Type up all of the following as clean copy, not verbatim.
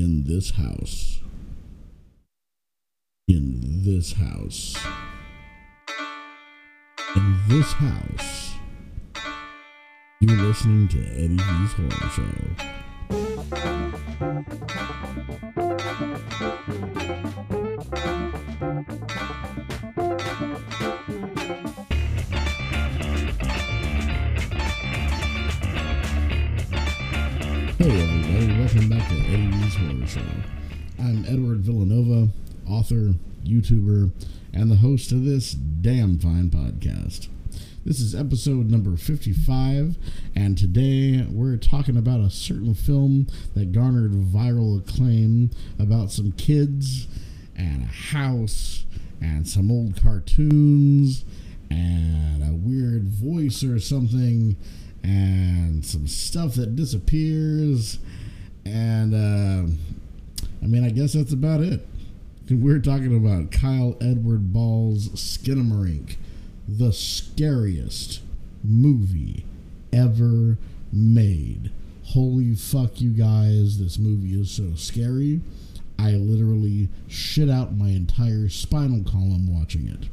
in this house. In this house. In this house. You're listening to Eddie B's Horror Show. Hey everybody, welcome back to Eddie B's Horror Show. I'm Edward Villanova, author, YouTuber, and the host of this damn fine podcast. This is episode number 55, and today we're talking about a certain film that garnered viral acclaim about some kids and a house and some old cartoons and a weird voice or something and some stuff that disappears. And, I mean, I guess that's about it. We're talking about Kyle Edward Ball's Skinamarink, the scariest movie ever made. Holy fuck, you guys, this movie is so scary. I literally shit out my entire spinal column watching it.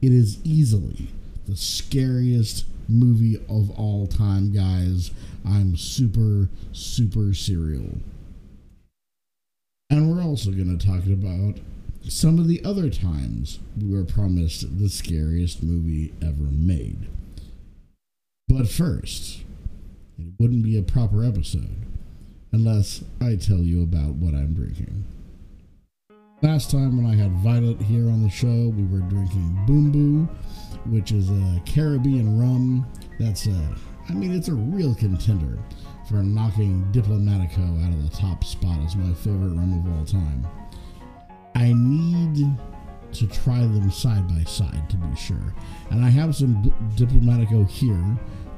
It is easily the scariest movie of all time, guys. I'm super, super serial. And we're also going to talk about some of the other times we were promised the scariest movie ever made. But first, it wouldn't be a proper episode unless I tell you about what I'm drinking. Last time when I had Violet here on the show, we were drinking Bumbu, which is a Caribbean rum. That's it's a real contender for knocking Diplomatico out of the top spot as my favorite rum of all time. I need to try them side by side to be sure. And I have some Diplomatico here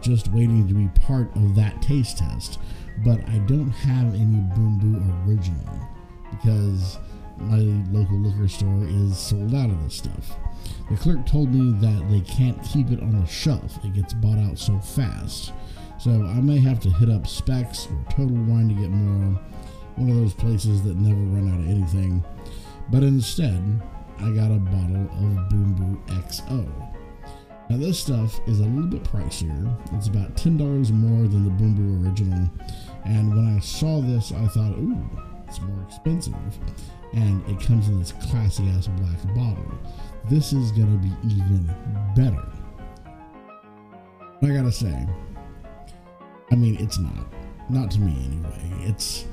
just waiting to be part of that taste test, but I don't have any Bumbu original because my local liquor store is sold out of this stuff. The clerk told me that they can't keep it on the shelf. It gets bought out so fast. So I may have to hit up Specs or Total Wine to get more. One of those places that never run out of anything. But instead, I got a bottle of Bumbu XO. Now this stuff is a little bit pricier. It's about $10 more than the Bumbu original. And when I saw this, I thought, ooh, it's more expensive. And it comes in this classy-ass black bottle. This is going to be even better. But I gotta say, I mean, it's not. Not to me, anyway. It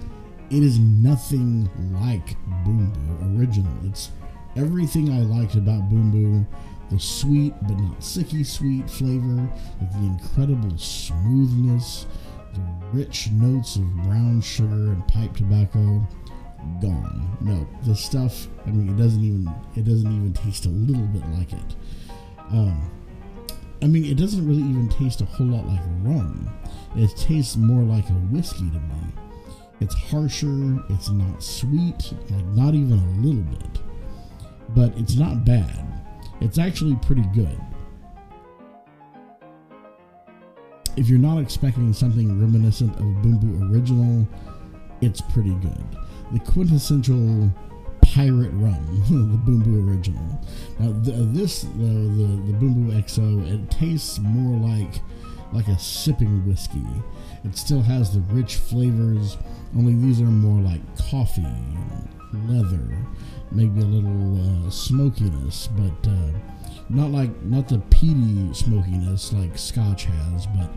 is nothing like Bumbu original. It's everything I liked about Bumbu. The sweet, but not sicky sweet flavor, with the incredible smoothness, the rich notes of brown sugar and pipe tobacco, gone. No, the stuff, I mean, it doesn't even taste a little bit like it. It doesn't really even taste a whole lot like rum. It tastes more like a whiskey to me. It's harsher, it's not sweet, like not even a little bit. But it's not bad. It's actually pretty good. If you're not expecting something reminiscent of Bumbu original, it's pretty good. The quintessential pirate rum, the Bumbu original. Now the Bumbu XO, it tastes more like a sipping whiskey. It still has the rich flavors, only these are more like coffee, leather, maybe a little smokiness, but not the peaty smokiness like Scotch has, but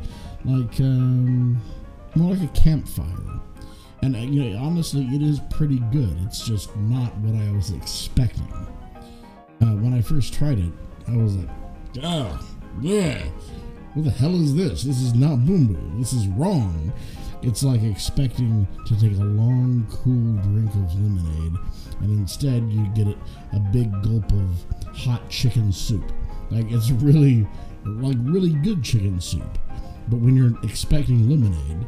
like more like a campfire. And honestly, it is pretty good. It's just not what I was expecting. When I first tried it, I was like, oh, yeah. What the hell is this? This is not Bumbu. This is wrong. It's like expecting to take a long, cool drink of lemonade, and instead you get a big gulp of hot chicken soup. Like, it's really, like, really good chicken soup. But when you're expecting lemonade,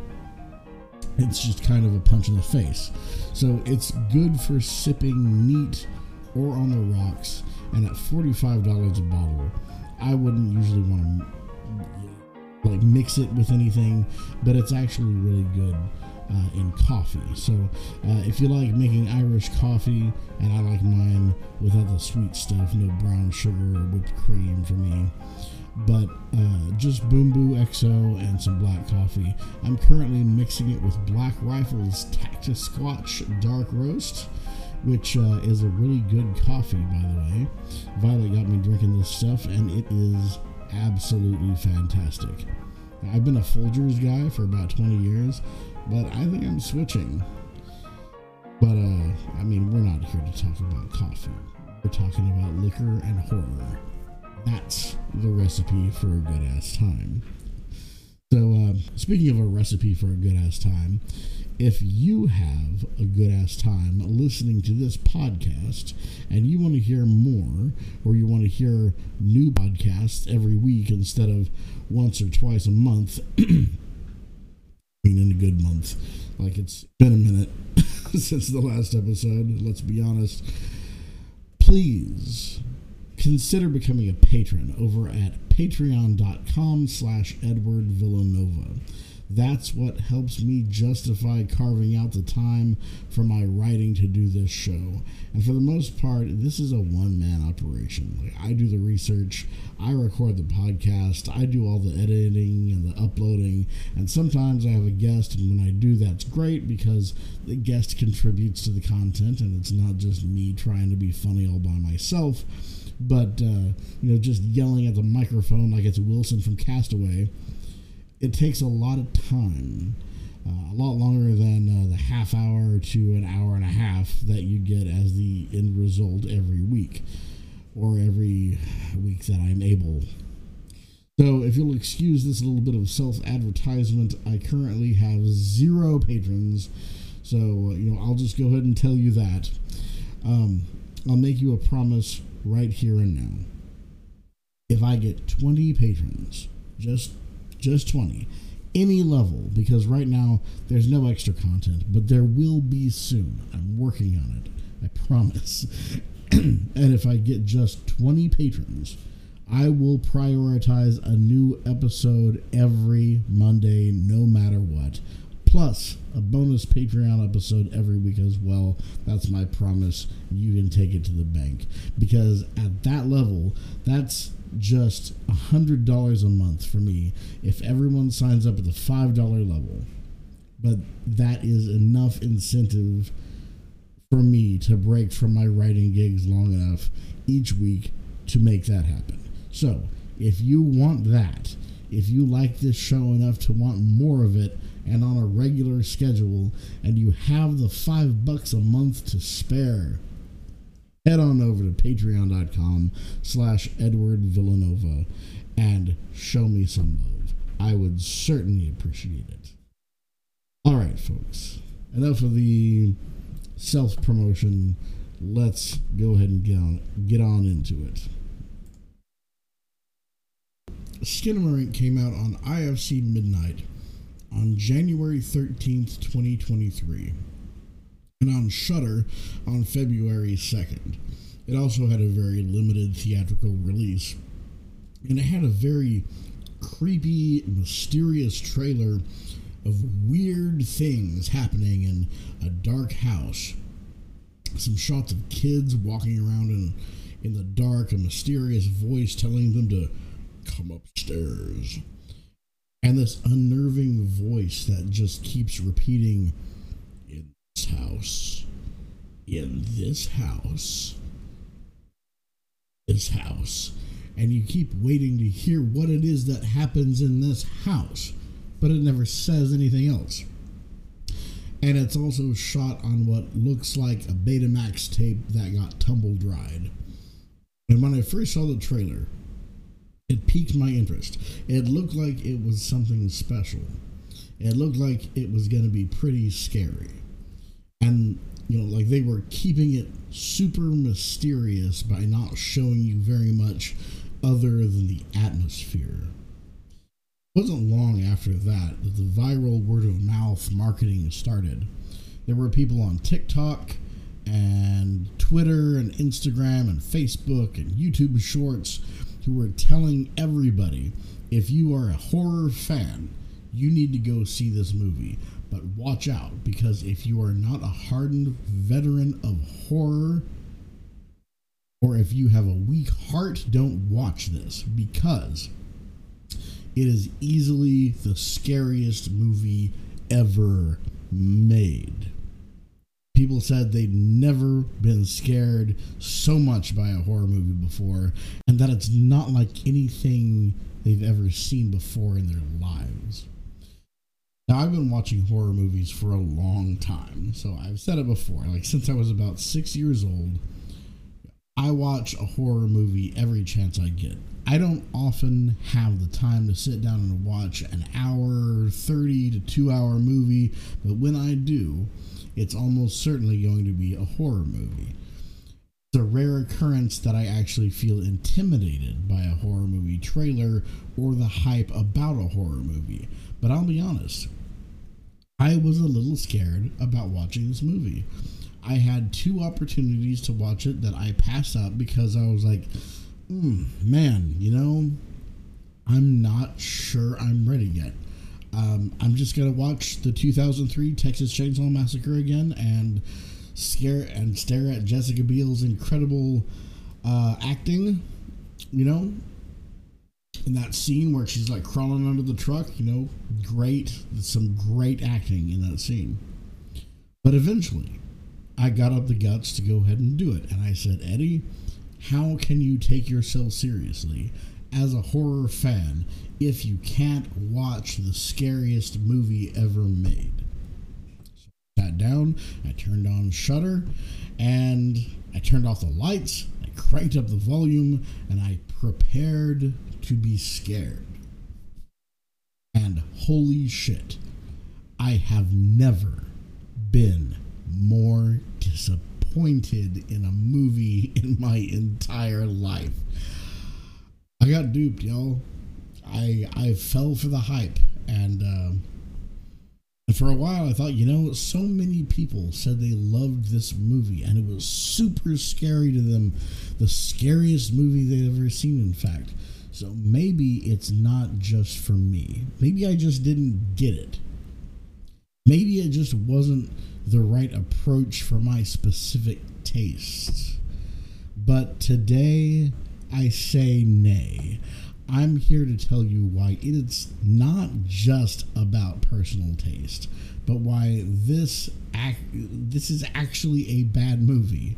it's just kind of a punch in the face. So it's good for sipping neat or on the rocks, and at $45 a bottle, I wouldn't usually want to mix it with anything, but it's actually really good in coffee. So if you like making Irish coffee, and I like mine without the sweet stuff, no brown sugar or whipped cream for me, but just Bumbu XO and some black coffee. I'm currently mixing it with Black Rifle's Tactisquatch Dark Roast, which is a really good coffee, by the way. Violet got me drinking this stuff, and it is absolutely fantastic. I've been a Folgers guy for about 20 years, but I think I'm switching. But, I mean, we're not here to talk about coffee. We're talking about liquor and horror. That's the recipe for a good-ass time. So, speaking of a recipe for a good-ass time, if you have a good-ass time listening to this podcast and you want to hear more, or you want to hear new podcasts every week instead of once or twice a month, in a good month, like it's been a minute since the last episode, let's be honest, please consider becoming a patron over at patreon.com/Edward Villanova. That's what helps me justify carving out the time for my writing to do this show. And for the most part, this is a one-man operation. Like, I do the research, I record the podcast, I do all the editing and the uploading, and sometimes I have a guest, and when I do, that's great, because the guest contributes to the content, and it's not just me trying to be funny all by myself, but, just yelling at the microphone like it's Wilson from Castaway. It takes a lot of time, a lot longer than the half hour to an hour and a half that you get as the end result every week, or every week that I'm able. So if you'll excuse this little bit of self-advertisement, I currently have 0 patrons, so I'll just go ahead and tell you that. I'll make you a promise right here and now. If I get 20 patrons, just 20, any level, because right now there's no extra content, but there will be soon. I'm working on it, I promise. And if I get just 20 patrons, I will prioritize a new episode every Monday, no matter what, plus a bonus Patreon episode every week as well. That's my promise. You can take it to the bank, because at that level, that's just $100 a month for me if everyone signs up at the $5 level. But that is enough incentive for me to break from my writing gigs long enough each week to make that happen. So if you want that, if you like this show enough to want more of it and on a regular schedule, and you have the $5 a month to spare, head on over to patreon.com/Edward Villanova and show me some love. I would certainly appreciate it. All right, folks, enough of the self-promotion. Let's go ahead and get on into it. Skinamarink came out on IFC Midnight on January 13th, 2023. And on Shudder on February 2nd. It also had a very limited theatrical release, and it had a very creepy, mysterious trailer of weird things happening in a dark house. Some shots of kids walking around in the dark, a mysterious voice telling them to come upstairs, and this unnerving voice that just keeps repeating, house, in this house, and you keep waiting to hear what it is that happens in this house, but it never says anything else. And it's also shot on what looks like a Betamax tape that got tumble dried. And when I first saw the trailer, it piqued my interest. It looked like it was something special. It looked like it was going to be pretty scary. And, like they were keeping it super mysterious by not showing you very much other than the atmosphere. It wasn't long after that the viral word-of-mouth marketing started. There were people on TikTok and Twitter and Instagram and Facebook and YouTube Shorts who were telling everybody, if you are a horror fan, you need to go see this movie. But watch out, because if you are not a hardened veteran of horror, or if you have a weak heart, don't watch this, because it is easily the scariest movie ever made. People said they've never been scared so much by a horror movie before, and that it's not like anything they've ever seen before in their lives. Now, I've been watching horror movies for a long time, so I've said it before, like since I was about 6 years old, I watch a horror movie every chance I get. I don't often have the time to sit down and watch an hour, 30 to 2 hour movie, but when I do, it's almost certainly going to be a horror movie. It's a rare occurrence that I actually feel intimidated by a horror movie trailer or the hype about a horror movie, but I'll be honest, I was a little scared about watching this movie. I had two opportunities to watch it that I passed up because I was like, man, you know, I'm not sure I'm ready yet. I'm just going to watch the 2003 Texas Chainsaw Massacre again and stare at Jessica Biel's incredible acting, you know, in that scene where she's like crawling under the truck, you know, some great acting in that scene. But eventually, I got up the guts to go ahead and do it. And I said, Eddie, how can you take yourself seriously as a horror fan if you can't watch the scariest movie ever made? So I sat down, I turned on Shudder, and I turned off the lights, I cranked up the volume, and I prepared to be scared. And holy shit, I have never been more disappointed in a movie in my entire life. I got duped, y'all. I fell for the hype, and for a while I thought, you know, so many people said they loved this movie and it was super scary to them, the scariest movie they'd ever seen, in fact. So maybe it's not just for me. Maybe I just didn't get it. Maybe it just wasn't the right approach for my specific tastes. But today, I say nay. I'm here to tell you why it's not just about personal taste, but why this is actually a bad movie.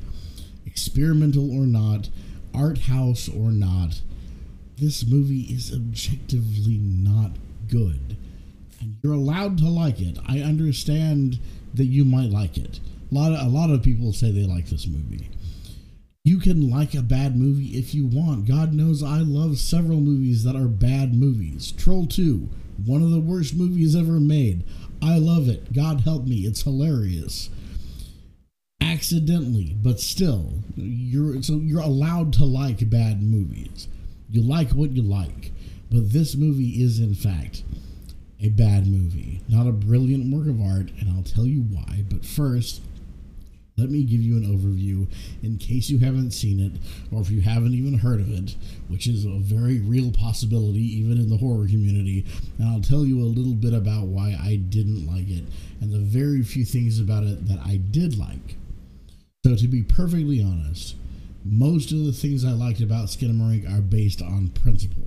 Experimental or not, art house or not, this movie is objectively not good. And you're allowed to like it. I understand that you might like it. A lot of people say they like this movie. You can like a bad movie if you want. God knows I love several movies that are bad movies. Troll 2, one of the worst movies ever made. I love it. God help me, it's hilarious. Accidentally, but still, you're allowed to like bad movies. You like what you like. But this movie is, in fact, a bad movie, not a brilliant work of art, and I'll tell you why. But first, let me give you an overview in case you haven't seen it, or if you haven't even heard of it, which is a very real possibility even in the horror community. And I'll tell you a little bit about why I didn't like it and the very few things about it that I did like. So to be perfectly honest, most of the things I liked about Skinamarink are based on principle.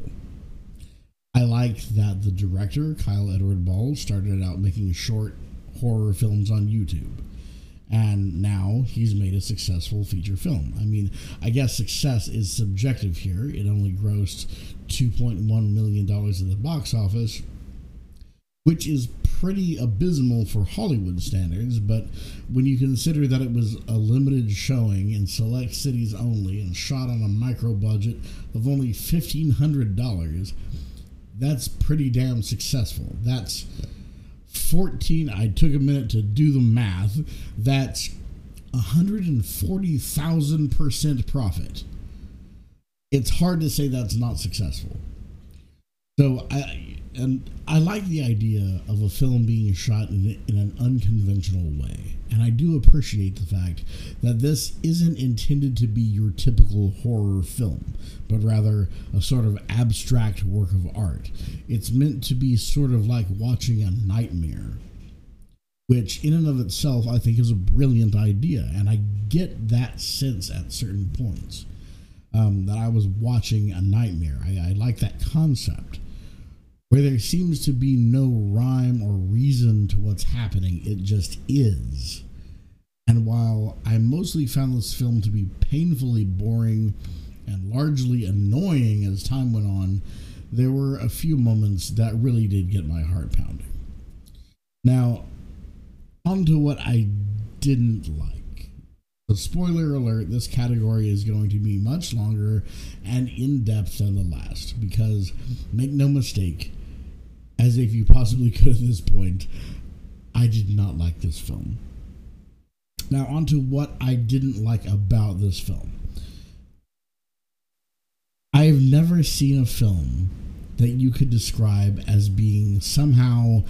I liked that the director, Kyle Edward Ball, started out making short horror films on YouTube, and now he's made a successful feature film. I mean, I guess success is subjective here. It only grossed $2.1 million at the box office, which is pretty abysmal for Hollywood standards, but when you consider that it was a limited showing in select cities only and shot on a micro budget of only $1,500, that's pretty damn successful. That's 14, I took a minute to do the math, that's 140,000% profit. It's hard to say that's not successful. So I like the idea of a film being shot in an unconventional way. And I do appreciate the fact that this isn't intended to be your typical horror film, but rather a sort of abstract work of art. It's meant to be sort of like watching a nightmare. which in and of itself I think is a brilliant idea. And I get that sense at certain points that I was watching a nightmare. I like that concept where there seems to be no rhyme or reason to what's happening. It just is. And while I mostly found this film to be painfully boring and largely annoying as time went on, there were a few moments that really did get my heart pounding. Now, on to what I didn't like. So spoiler alert, this category is going to be much longer and in-depth than the last, because make no mistake, as if you possibly could at this point, I did not like this film. Now, on to what I didn't like about this film. I've never seen a film that you could describe as being somehow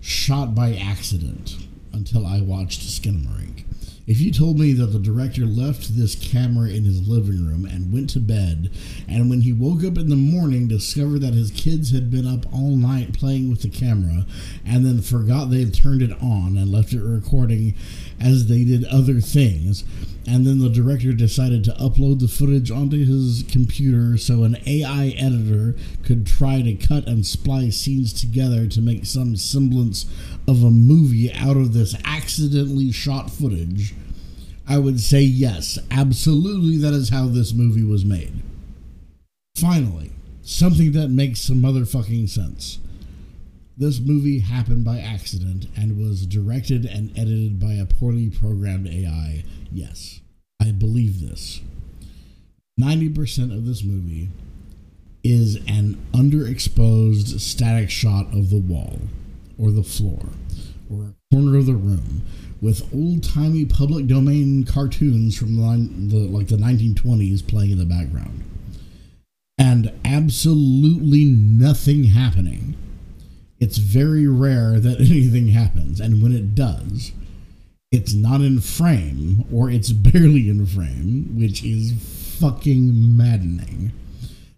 shot by accident until I watched Skinamarink. If you told me that the director left this camera in his living room and went to bed, and when he woke up in the morning discovered that his kids had been up all night playing with the camera and then forgot they had turned it on and left it recording as they did other things, and then the director decided to upload the footage onto his computer so an AI editor could try to cut and splice scenes together to make some semblance of a movie out of this accidentally shot footage, I would say yes, absolutely, that is how this movie was made. Finally, something that makes some motherfucking sense. This movie happened by accident and was directed and edited by a poorly programmed AI. Yes, I believe this. 90% of this movie is an underexposed static shot of the wall or the floor or a corner of the room with old-timey public domain cartoons from the 1920s playing in the background. And absolutely nothing happening. It's very rare that anything happens, and when it does, it's not in frame, or it's barely in frame, which is fucking maddening.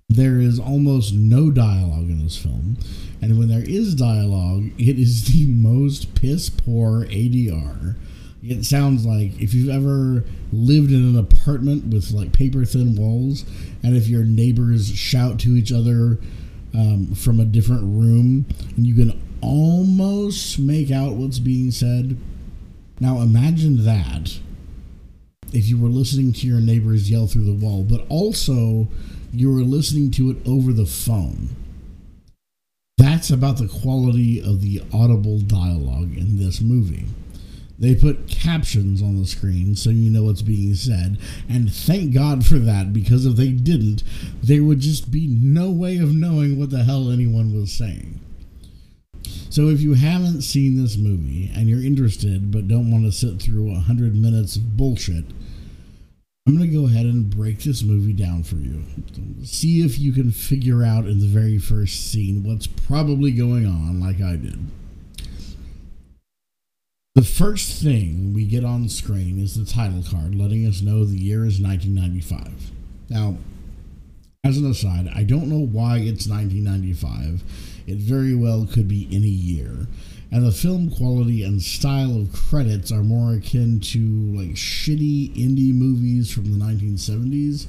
There is almost no dialogue in this film, and when there is dialogue, it is the most piss-poor ADR. It sounds like if you've ever lived in an apartment with, like, paper-thin walls, and if your neighbors shout to each other from a different room, and you can almost make out what's being said. Now imagine that if you were listening to your neighbors yell through the wall, but also you were listening to it over the phone. That's about the quality of the audible dialogue in this movie. They put captions on the screen so you know what's being said, and thank God for that, because if they didn't, there would just be no way of knowing what the hell anyone was saying. So if you haven't seen this movie, and you're interested but don't want to sit through 100 minutes of bullshit, I'm going to go ahead and break this movie down for you. See if you can figure out in the very first scene what's probably going on, like I did. The first thing we get on screen is the title card, letting us know the year is 1995. Now, as an aside, I don't know why it's 1995. It very well could be any year. And the film quality and style of credits are more akin to, like, shitty indie movies from the 1970s,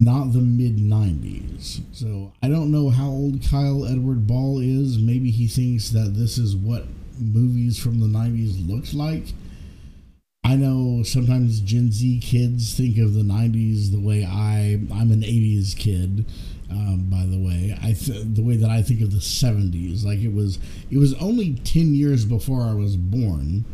not the mid-90s. So I don't know how old Kyle Edward Ball is. Maybe he thinks that this is what movies from the 90s looked like. I know sometimes Gen Z kids think of the 90s the way I'm an 80s kid, by the way. The way that I think of the 70s, like it was only 10 years before I was born,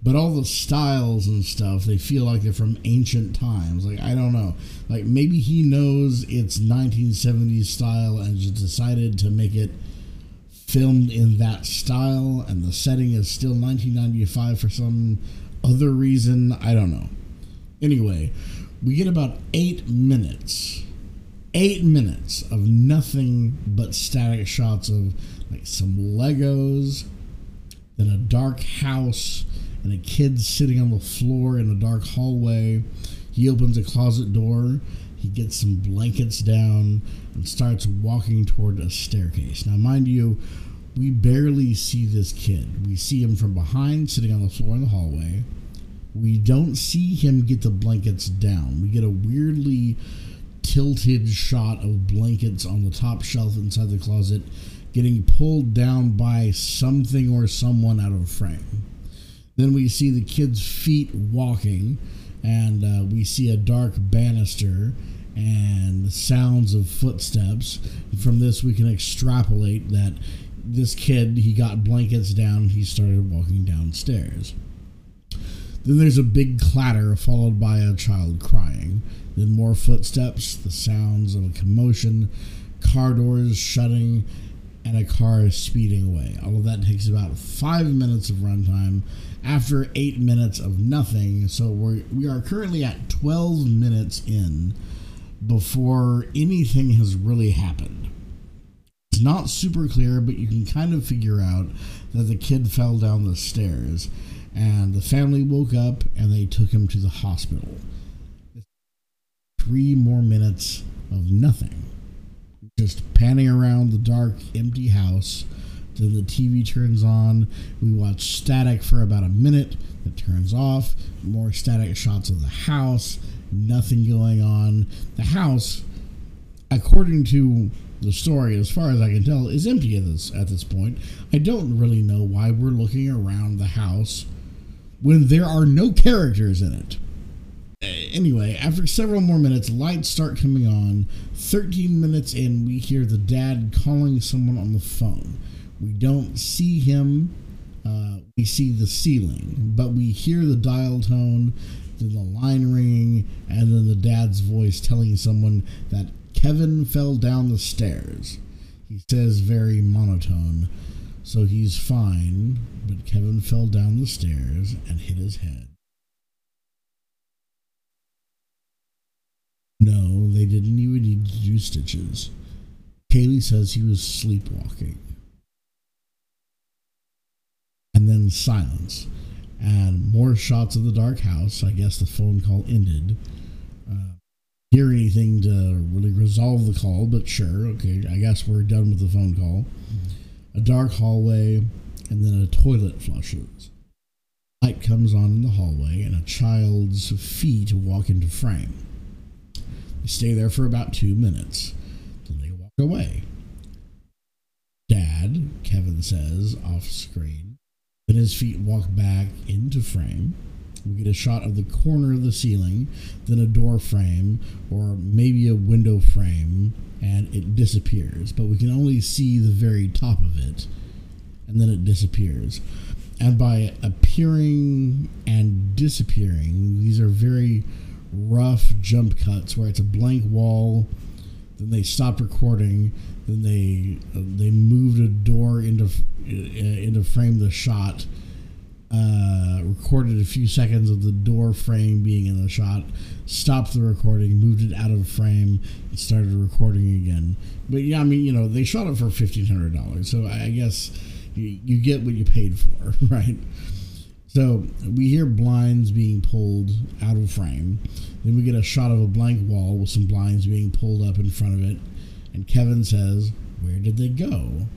but all the styles and stuff, they feel like they're from ancient times. Like, I don't know, like maybe he knows it's 1970s style and just decided to make it filmed in that style, and the setting is still 1995 for some other reason. I don't know. Anyway, we get about 8 minutes. 8 minutes of nothing but static shots of, like, some Legos, then a dark house, and a kid sitting on the floor in a dark hallway. He opens a closet door. He gets some blankets down and starts walking toward a staircase. Now, mind you, we barely see this kid. We see him from behind, sitting on the floor in the hallway. We don't see him get the blankets down. We get a weirdly tilted shot of blankets on the top shelf inside the closet getting pulled down by something or someone out of frame. Then we see the kid's feet walking, and we see a dark banister and the sounds of footsteps. From this, we can extrapolate that this kid, he got blankets down, he started walking downstairs. Then there's a big clatter followed by a child crying. Then more footsteps, the sounds of a commotion, car doors shutting, and a car speeding away. All of that takes about 5 minutes of runtime after 8 minutes of nothing. So we are currently at 12 minutes in before anything has really happened. It's not super clear, but you can kind of figure out that the kid fell down the stairs. And the family woke up, and they took him to the hospital. 3 more minutes of nothing. Just panning around the dark, empty house. Then the TV turns on. We watch static for about a minute. It turns off. More static shots of the house. Nothing going on. The house, according to the story, as far as I can tell, is empty at this point. I don't really know why we're looking around the house when there are no characters in it. Anyway, after several more minutes, lights start coming on. 13 minutes in, we hear the dad calling someone on the phone. We don't see him. We see the ceiling, but we hear the dial tone, then the line ringing, and then the dad's voice telling someone that Kevin fell down the stairs. He says very monotone, so he's fine, but Kevin fell down the stairs and hit his head. No, they didn't even need to do stitches. Kaylee says he was sleepwalking. And then silence. And more shots of the dark house. I guess the phone call ended. Hear anything to really resolve the call, but sure, okay, I guess we're done with the phone call. A dark hallway, and then a toilet flushes. Light comes on in the hallway, and a child's feet walk into frame. They stay there for about 2 minutes. Then they walk away. Dad, Kevin says, off screen. Then his feet walk back into frame. We get a shot of the corner of the ceiling, then a door frame, or maybe a window frame, and it disappears. But we can only see the very top of it, and then it disappears. And by appearing and disappearing, these are very rough jump cuts where it's a blank wall, then they stopped recording, then they moved a door into frame the shot, recorded a few seconds of the door frame being in the shot, stopped the recording, moved it out of frame, and started recording again. But yeah, I mean, you know, they shot it for $1,500, so I guess you get what you paid for, right? So we hear blinds being pulled out of frame. Then we get a shot of a blank wall with some blinds being pulled up in front of it. And Kevin says, "Where did they go?"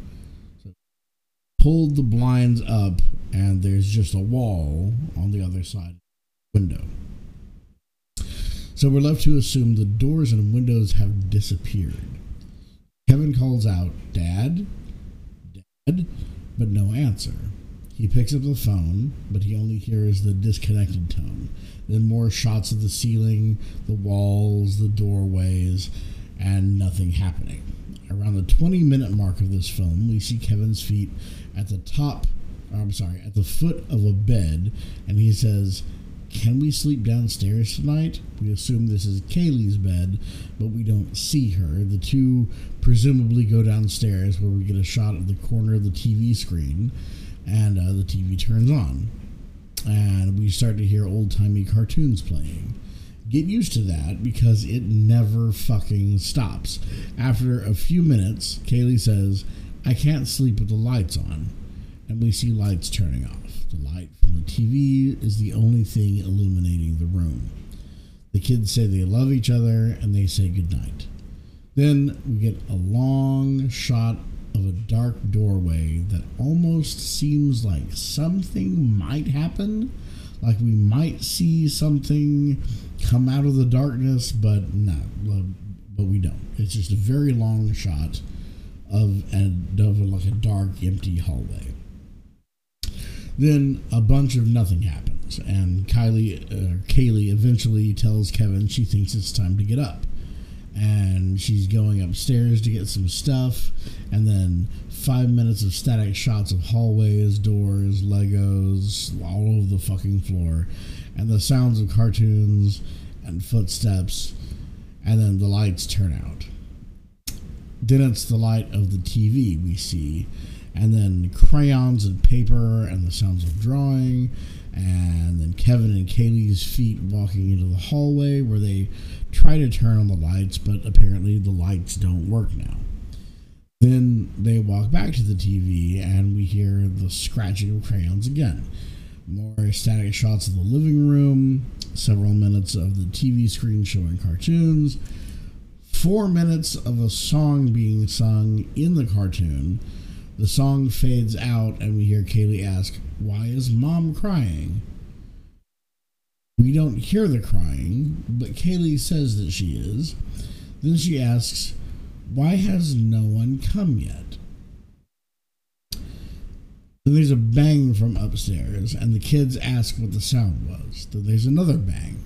Pulled the blinds up, and there's just a wall on the other side of the window. So we're left to assume the doors and windows have disappeared. Kevin calls out, Dad, but no answer. He picks up the phone, but he only hears the disconnected tone. Then more shots of the ceiling, the walls, the doorways, and nothing happening. Around the 20-minute mark of this film, we see Kevin's feet at the foot of a bed, and he says, "Can we sleep downstairs tonight?" We assume this is Kaylee's bed, but we don't see her. The two presumably go downstairs, where we get a shot of the corner of the TV screen, and the TV turns on, and we start to hear old-timey cartoons playing. Get used to that, because it never fucking stops. After a few minutes, Kaylee says, "I can't sleep with the lights on." And we see lights turning off. The light from the TV is the only thing illuminating the room. The kids say they love each other, and they say goodnight. Then we get a long shot of a dark doorway that almost seems like something might happen. Like we might see something come out of the darkness, but no, but we don't. It's just a very long shot of like a dark, empty hallway. Then a bunch of nothing happens, and Kaylee eventually tells Kevin she thinks it's time to get up. And she's going upstairs to get some stuff, and then 5 minutes of static shots of hallways, doors, Legos, all over the fucking floor, and the sounds of cartoons and footsteps, and then the lights turn out. Then it's the light of the TV we see, and then crayons and paper and the sounds of drawing, and then Kevin and Kaylee's feet walking into the hallway where they try to turn on the lights, but apparently the lights don't work now. Then they walk back to the TV, and we hear the scratching of crayons again. More static shots of the living room, several minutes of the TV screen showing cartoons, 4 minutes of a song being sung in the cartoon. The song fades out, and we hear Kaylee ask, "Why is Mom crying?" We don't hear the crying, but Kaylee says that she is. Then she asks, "Why has no one come yet?" Then there's a bang from upstairs, and the kids ask what the sound was. Then there's another bang.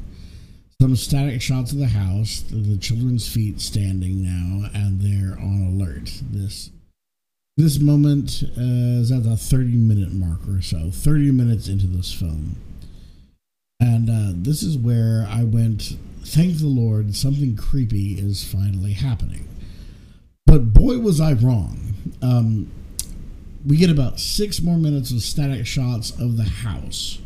Some static shots of the house, the children's feet standing now, and they're on alert. This moment is at the 30-minute mark or so, 30 minutes into this film. And this is where I went, thank the Lord, something creepy is finally happening. But boy, was I wrong. We get about 6 more minutes of static shots of the house.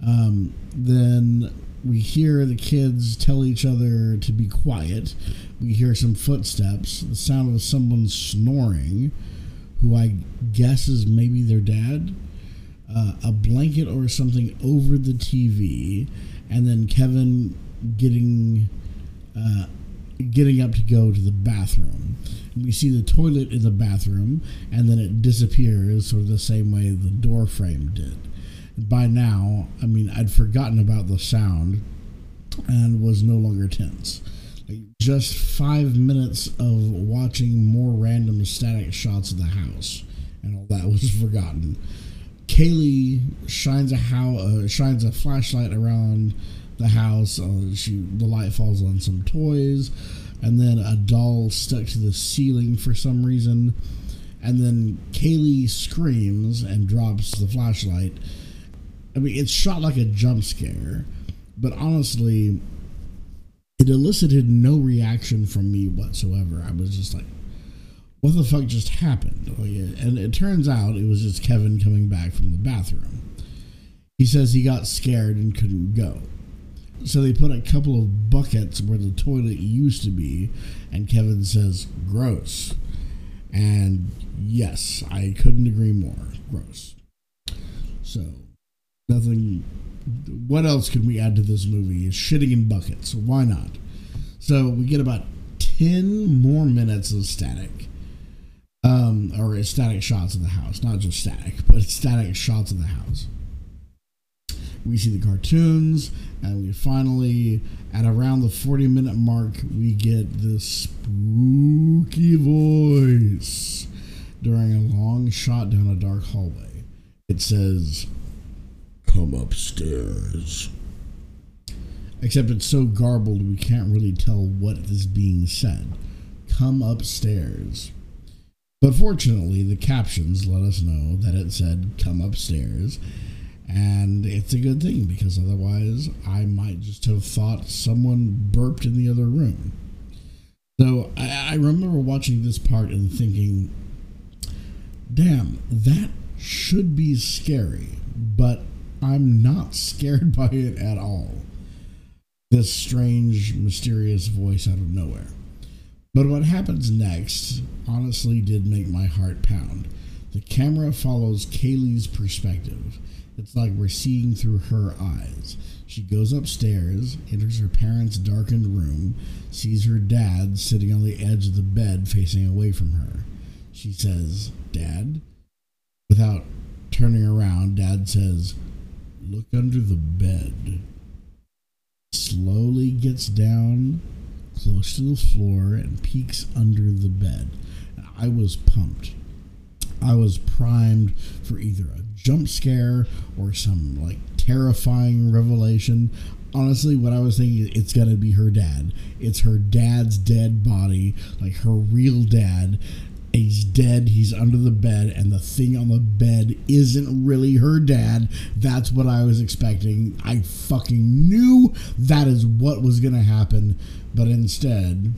Then we hear the kids tell each other to be quiet. We hear some footsteps, the sound of someone snoring, who I guess is maybe their dad, a blanket or something over the TV, and then Kevin getting up to go to the bathroom. And we see the toilet in the bathroom, and then it disappears, sort of the same way the door frame did. By now, I mean, I'd forgotten about the sound and was no longer tense. Just 5 minutes of watching more random static shots of the house, and all that was forgotten. Kaylee shines a flashlight around the house. The light falls on some toys, and then a doll stuck to the ceiling for some reason. And then Kaylee screams and drops the flashlight. I mean, it's shot like a jump scare, but honestly, it elicited no reaction from me whatsoever. I was just like, what the fuck just happened? And it turns out it was just Kevin coming back from the bathroom. He says he got scared and couldn't go. So they put a couple of buckets where the toilet used to be, and Kevin says, gross. And yes, I couldn't agree more. Gross. So, nothing. What else can we add to this movie? It's shitting in buckets. Why not? So we get about 10 more minutes of static. Or static shots of the house. Not just static, but static shots of the house. We see the cartoons, and we finally, at around the 40-minute mark, we get this spooky voice during a long shot down a dark hallway. It says, "Come upstairs." Except it's so garbled we can't really tell what is being said. Come upstairs. But fortunately, the captions let us know that it said, "Come upstairs." And it's a good thing, because otherwise I might just have thought someone burped in the other room. So I remember watching this part and thinking, damn, that should be scary, but I'm not scared by it at all. This strange, mysterious voice out of nowhere. But what happens next honestly did make my heart pound. The camera follows Kaylee's perspective. It's like we're seeing through her eyes. She goes upstairs, enters her parents' darkened room, sees her dad sitting on the edge of the bed facing away from her. She says, "Dad." Without turning around, Dad says, "Look under the bed." Slowly gets down close to the floor and peeks under the bed. I was pumped. I was primed for either a jump scare or some like terrifying revelation. Honestly, what I was thinking, it's gonna be her dad. It's her dad's dead body, like her real dad. He's dead, he's under the bed, and the thing on the bed isn't really her dad. That's what I was expecting. I fucking knew that is what was gonna happen, but instead,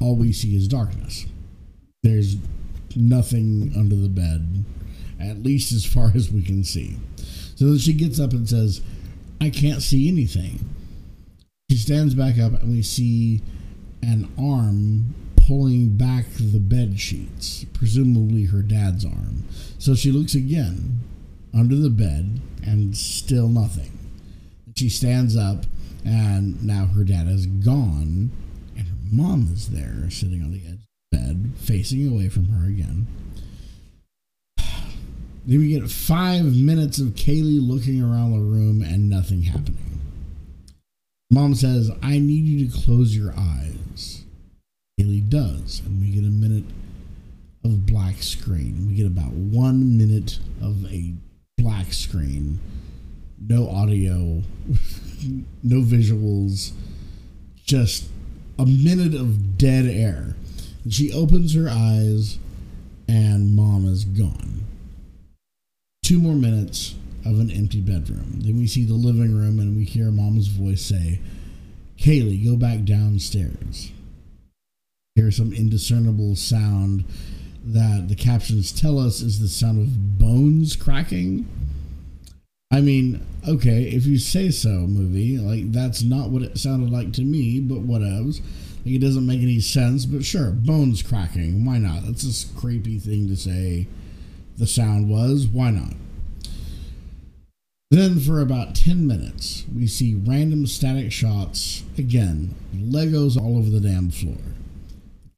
all we see is darkness. There's nothing under the bed, at least as far as we can see. So then she gets up and says, "I can't see anything." She stands back up and we see an arm pulling back the bed sheets, presumably her dad's arm. So she looks again under the bed and still nothing. She stands up and now her dad is gone and her mom is there sitting on the edge of the bed, facing away from her again. Then we get 5 minutes of Kaylee looking around the room and nothing happening. Mom says, "I need you to close your eyes." Kaylee does, and we get a minute of black screen. We get about 1 minute of a black screen. No audio, no visuals, just a minute of dead air. And she opens her eyes, and Mom is gone. 2 more minutes of an empty bedroom. Then we see the living room and we hear Mom's voice say, "Kaylee, go back downstairs." Hear some indiscernible sound that the captions tell us is the sound of bones cracking. I mean, okay, if you say so, movie, like that's not what it sounded like to me, but whatevs. Like, it doesn't make any sense, but sure, bones cracking. Why not? That's a creepy thing to say. The sound was, why not? Then for about 10 minutes, we see random static shots. Again, Legos all over the damn floor.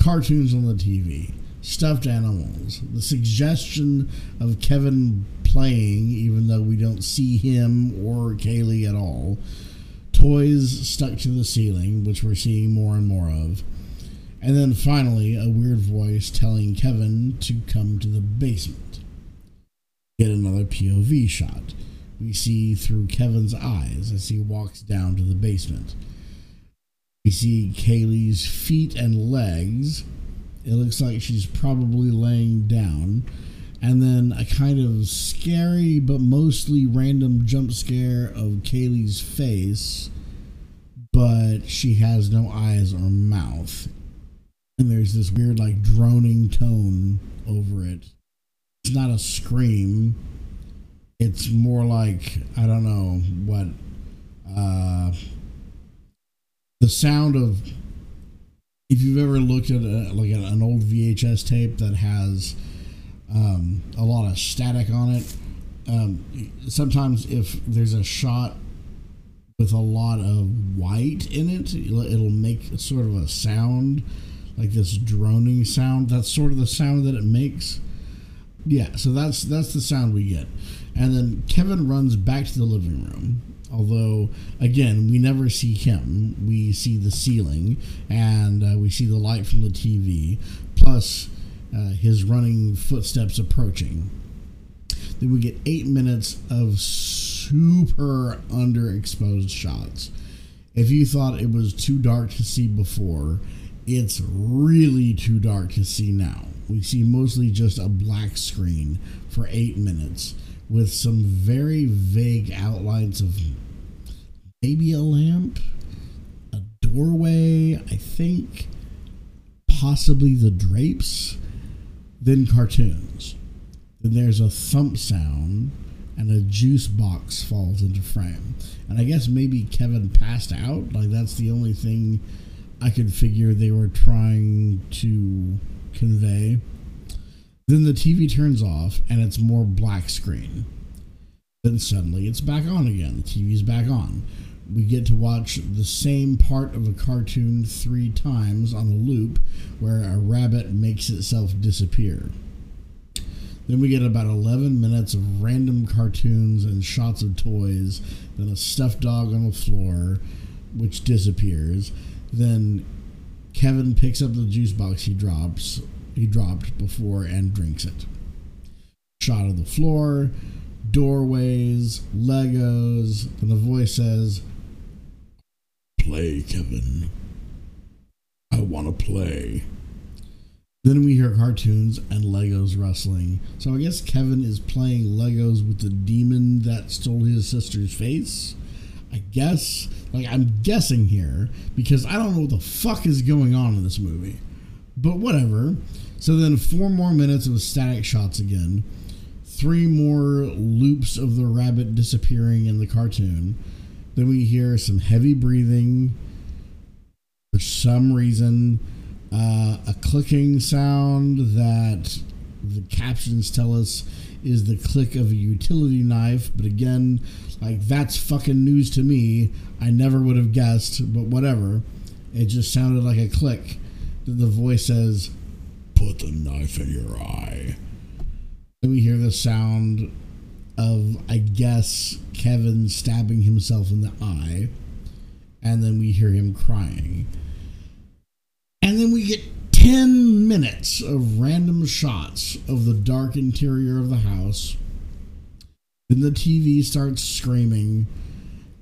Cartoons on the TV. Stuffed animals. The suggestion of Kevin playing, even though we don't see him or Kaylee at all. Toys stuck to the ceiling, which we're seeing more and more of. And then finally, a weird voice telling Kevin to come to the basement. Get another POV shot. We see through Kevin's eyes as he walks down to the basement. We see Kaylee's feet and legs. It looks like she's probably laying down. And then a kind of scary but mostly random jump scare of Kaylee's face, but she has no eyes or mouth. And there's this weird, like, droning tone over it. It's not a scream. It's more like, I don't know what, the sound of, if you've ever looked at an old VHS tape that has a lot of static on it, sometimes if there's a shot with a lot of white in it, it'll make sort of a sound, like this droning sound. That's sort of the sound that it makes. Yeah, so that's the sound we get. And then Kevin runs back to the living room. Although, again, we never see him. We see the ceiling, and we see the light from the TV, plus his running footsteps approaching. Then we get 8 minutes of super underexposed shots. If you thought it was too dark to see before, it's really too dark to see now. We see mostly just a black screen for 8 minutes with some very vague outlines of maybe a lamp, a doorway, I think, possibly the drapes, then cartoons. Then there's a thump sound and a juice box falls into frame. And I guess maybe Kevin passed out. Like, that's the only thing I could figure they were trying to convey. Then the TV turns off and it's more black screen. Then suddenly it's back on again. The TV's back on. we get to watch the same part of a cartoon 3 times on a loop where a rabbit makes itself disappear. Then we get about 11 minutes of random cartoons and shots of toys, then a stuffed dog on the floor, which disappears. Then Kevin picks up the juice box he dropped before and drinks it. Shot of the floor, doorways, Legos, and the voice says, "Play, Kevin. I want to play." Then we hear cartoons and Legos wrestling. So I guess Kevin is playing Legos with the demon that stole his sister's face. I guess. Like, I'm guessing here because I don't know what the fuck is going on in this movie. But whatever. So then 4 more minutes of static shots again. 3 more loops of the rabbit disappearing in the cartoon. Then we hear some heavy breathing. For some reason, a clicking sound that the captions tell us is the click of a utility knife. But again, like, that's fucking news to me. I never would have guessed, but whatever. It just sounded like a click. The voice says, "Put the knife in your eye." Then we hear the sound of, I guess, Kevin stabbing himself in the eye. And then we hear him crying. And then we get 10 minutes of random shots of the dark interior of the house. Then the TV starts screaming.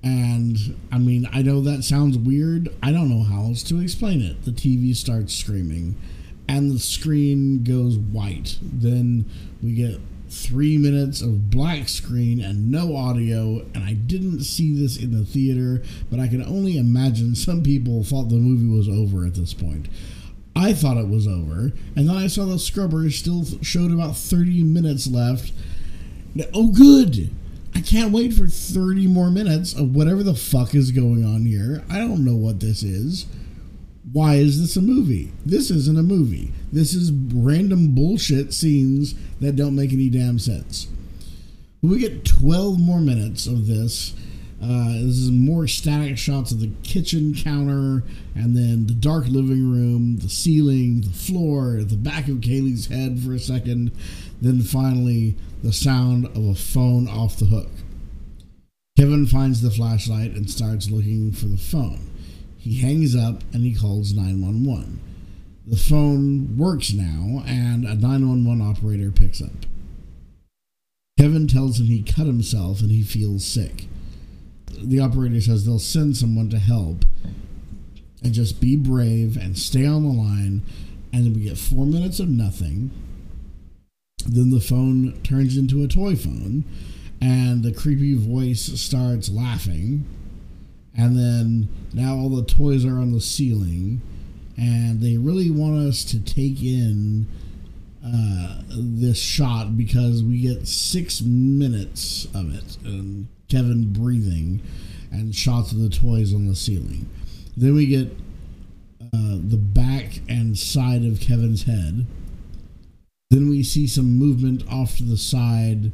And, I mean, I know that sounds weird. I don't know how else to explain it. The TV starts screaming. And the screen goes white. Then we get 3 minutes of black screen and no audio. And I didn't see this in the theater, but I can only imagine some people thought the movie was over at this point. I thought it was over, and then I saw the scrubber still showed about 30 minutes left. Oh good, I can't wait for 30 more minutes of whatever the fuck is going on here. I don't know what this is. Why is this a movie? This isn't a movie. This is random bullshit scenes that don't make any damn sense. We get 12 more minutes of this. This is more static shots of the kitchen counter and then the dark living room, the ceiling, the floor, the back of Kaylee's head for a second. Then finally, the sound of a phone off the hook. Kevin finds the flashlight and starts looking for the phone. He hangs up and he calls 911. The phone works now and a 911 operator picks up. Kevin tells him he cut himself and he feels sick. The operator says they'll send someone to help and just be brave and stay on the line. And then we get 4 minutes of nothing. Then the phone turns into a toy phone and the creepy voice starts laughing. And then now all the toys are on the ceiling and they really want us to take in this shot because we get 6 minutes of it and Kevin breathing and shots of the toys on the ceiling. Then we get the back and side of Kevin's head. Then we see some movement off to the side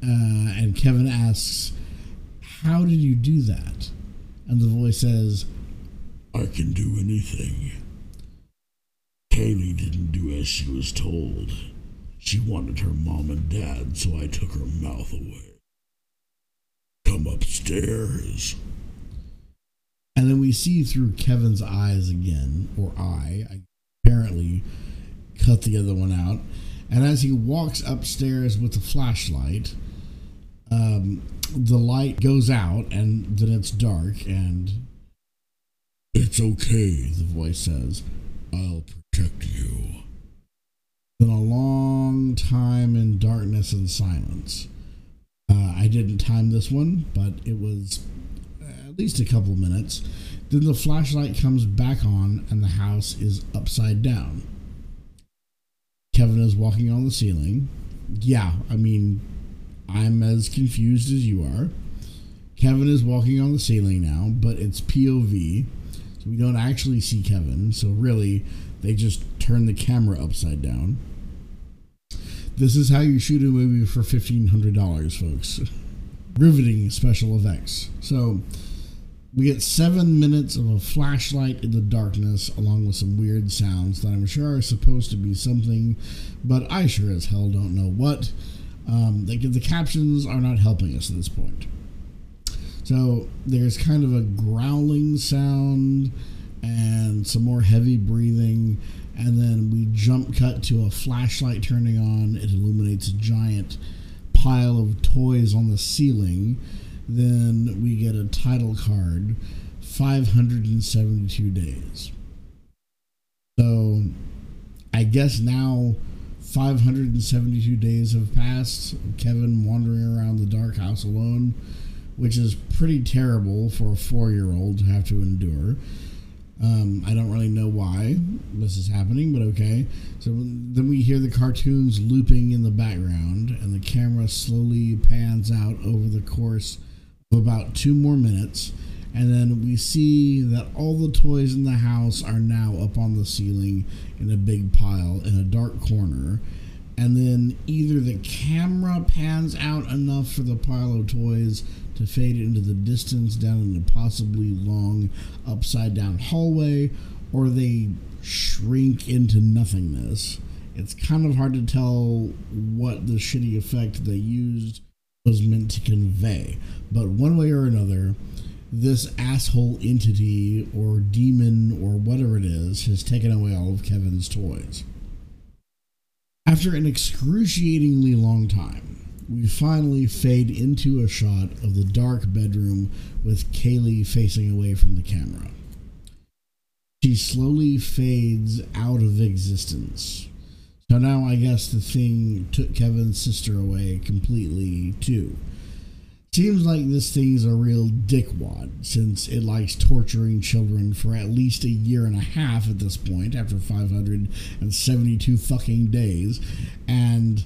and Kevin asks, "How did you do that?" And the voice says, "I can do anything. Kaylee didn't do as she was told. She wanted her mom and dad, so I took her mouth away. Come upstairs." And then we see through Kevin's eyes again, or I apparently cut the other one out. And as he walks upstairs with the flashlight, the light goes out and then it's dark and "It's okay," the voice says. "I'll protect you." Then a long time in darkness and silence. I didn't time this one, but it was at least a couple minutes. Then the flashlight comes back on and the house is upside down. Kevin is walking on the ceiling. Yeah, I mean, I'm as confused as you are. Kevin is walking on the ceiling now, but it's POV, so we don't actually see Kevin. So really, they just turn the camera upside down. This is how you shoot a movie for $1,500, folks. Riveting special effects. So We get 7 minutes of a flashlight in the darkness, along with some weird sounds that I'm sure are supposed to be something, but I sure as hell don't know what. The captions are not helping us at this point. So there's kind of a growling sound and some more heavy breathing, and then we jump cut to a flashlight turning on. It illuminates a giant pile of toys on the ceiling. Then we get a title card, 572 days. So I guess now 572 days have passed of Kevin wandering around the dark house alone, which is pretty terrible for a 4-year-old to have to endure. I don't really know why this is happening, but okay. So then we hear the cartoons looping in the background, and the camera slowly pans out over the course about 2 more minutes, and then we see that all the toys in the house are now up on the ceiling in a big pile in a dark corner, and then either the camera pans out enough for the pile of toys to fade into the distance down an impossibly long upside down hallway, or they shrink into nothingness. It's kind of hard to tell what the shitty effect they used was meant to convey, but one way or another, this asshole entity or demon or whatever it is has taken away all of Kevin's toys. After an excruciatingly long time, we finally fade into a shot of the dark bedroom with Kaylee facing away from the camera. She slowly fades out of existence. So now I guess the thing took Kevin's sister away completely, too. Seems like this thing's a real dickwad, since it likes torturing children for at least 1.5 years at this point, after 572 fucking days, and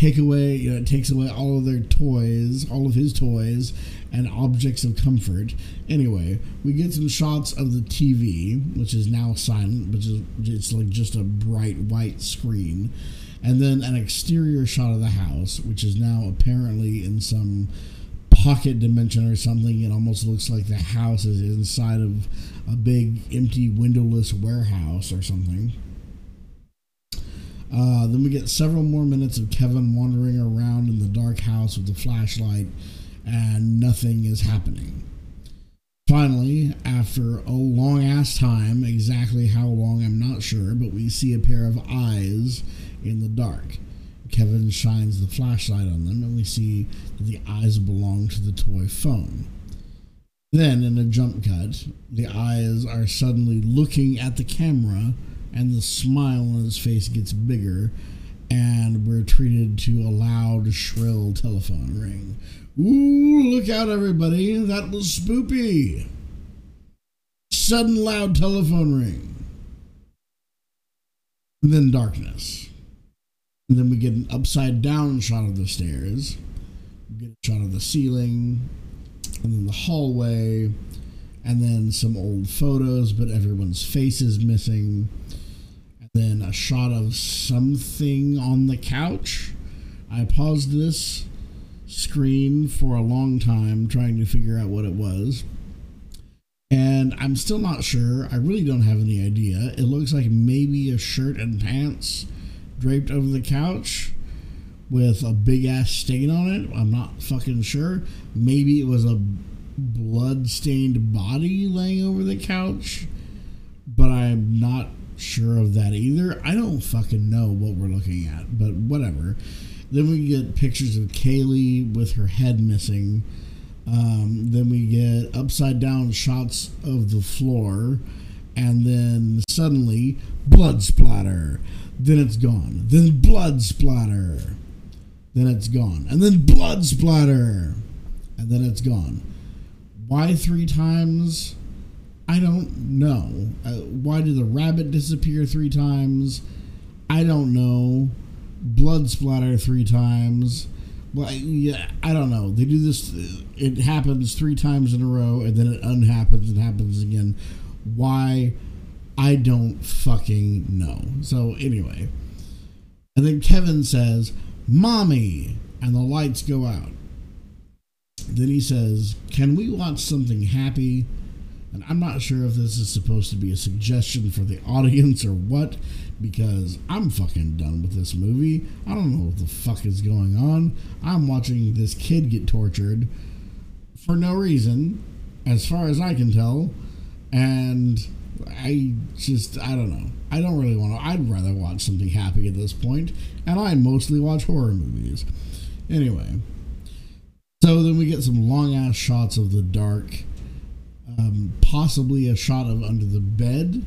it takes away all of their toys, all of his toys, and objects of comfort. Anyway, we get some shots of the TV, which is now silent, which is it's like just a bright white screen, and then an exterior shot of the house, which is now apparently in some pocket dimension or something. It almost looks like the house is inside of a big empty windowless warehouse or something. Then we get several more minutes of Kevin wandering around in the dark house with the flashlight, and nothing is happening. Finally, after a long ass time, exactly how long I'm not sure, but we see a pair of eyes in the dark. Kevin shines the flashlight on them, and we see that the eyes belong to the toy phone. Then, in a jump cut, the eyes are suddenly looking at the camera, and the smile on his face gets bigger, and we're treated to a loud, shrill telephone ring. Ooh, look out, everybody. That was spoopy. Sudden loud telephone ring. And then darkness. And then we get an upside-down shot of the stairs. We get a shot of the ceiling, and then the hallway, and then some old photos, but everyone's face is missing. Then a shot of something on the couch. I paused this screen for a long time trying to figure out what it was, and I'm still not sure. I really don't have any idea. It looks like maybe a shirt and pants draped over the couch with a big ass stain on it. I'm not fucking sure. Maybe it was a blood-stained body laying over the couch, but I'm not sure of that either. I don't fucking know what we're looking at, but whatever. Then we get pictures of Kaylee with her head missing. Then we get upside down shots of the floor, and then suddenly blood splatter. Then it's gone. Then blood splatter. Then it's gone. And then blood splatter. And then it's gone. Why 3 times? I don't know. Why did the rabbit disappear 3 times? I don't know. Blood splatter 3 times. Well, yeah, I don't know. They do this. It happens 3 times in a row, and then it unhappens and happens again. Why? I don't fucking know. So anyway. And then Kevin says, "Mommy," and the lights go out. Then he says, "Can we watch something happy?" And I'm not sure if this is supposed to be a suggestion for the audience or what, because I'm fucking done with this movie. I don't know what the fuck is going on. I'm watching this kid get tortured for no reason, as far as I can tell. And I don't know. I don't really want to. I'd rather watch something happy at this point. And I mostly watch horror movies. Anyway. So then we get some long-ass shots of the dark. Possibly a shot of under the bed.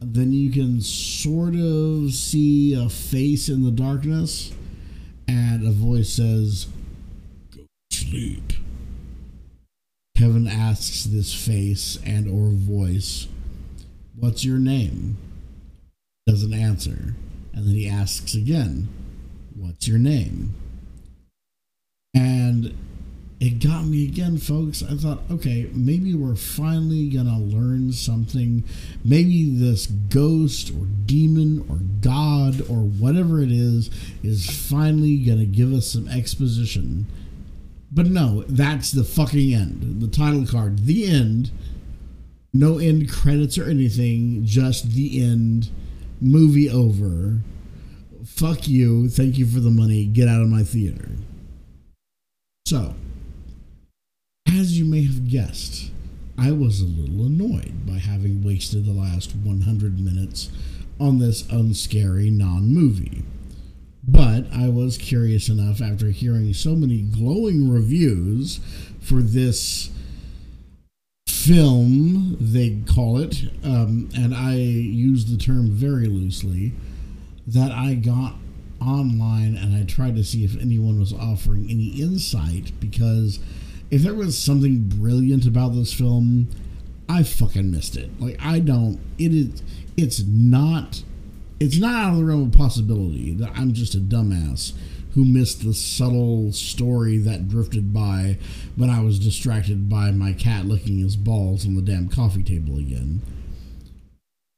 Then you can sort of see a face in the darkness. And a voice says, "Go to sleep." Kevin asks this face and or voice, "What's your name?" Doesn't answer. And then he asks again, "What's your name?" And it got me again, folks. I thought, okay, maybe we're finally gonna learn something. Maybe this ghost or demon or god or whatever it is finally gonna give us some exposition. But no, that's the fucking end. The title card, the end. No end credits or anything, just the end. Movie over. Fuck you. Thank you for the money. Get out of my theater. So, as you may have guessed, I was a little annoyed by having wasted the last 100 minutes on this unscary non-movie. But I was curious enough after hearing so many glowing reviews for this film, they call it, and I use the term very loosely, that I got online and I tried to see if anyone was offering any insight, because if there was something brilliant about this film, I fucking missed it. Like, I don't... It's not out of the realm of possibility that I'm just a dumbass who missed the subtle story that drifted by when I was distracted by my cat licking his balls on the damn coffee table again.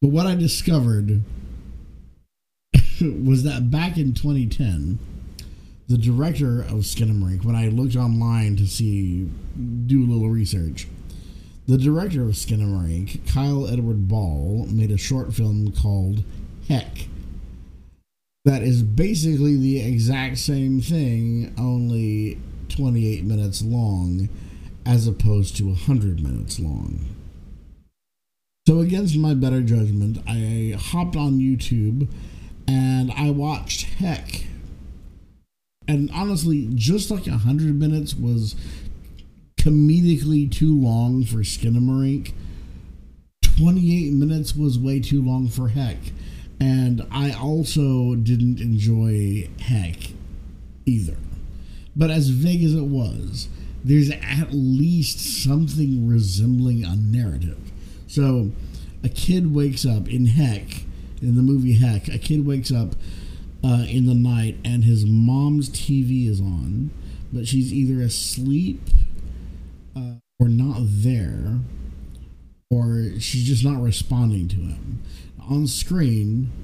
But what I discovered was that back in 2010... the director of Skinamarink, when I looked online to do a little research, the director of Skinamarink, Kyle Edward Ball, made a short film called Heck. That is basically the exact same thing, only 28 minutes long, as opposed to 100 minutes long. So against my better judgment, I hopped on YouTube and I watched Heck. And honestly, just like 100 minutes was comedically too long for Skinamarink, 28 minutes was way too long for Heck. And I also didn't enjoy Heck either. But as vague as it was, there's at least something resembling a narrative. So a kid wakes up in Heck, in the movie Heck, a kid wakes up in the night, and his mom's TV is on, but she's either asleep or not there, or she's just not responding to him. On-screen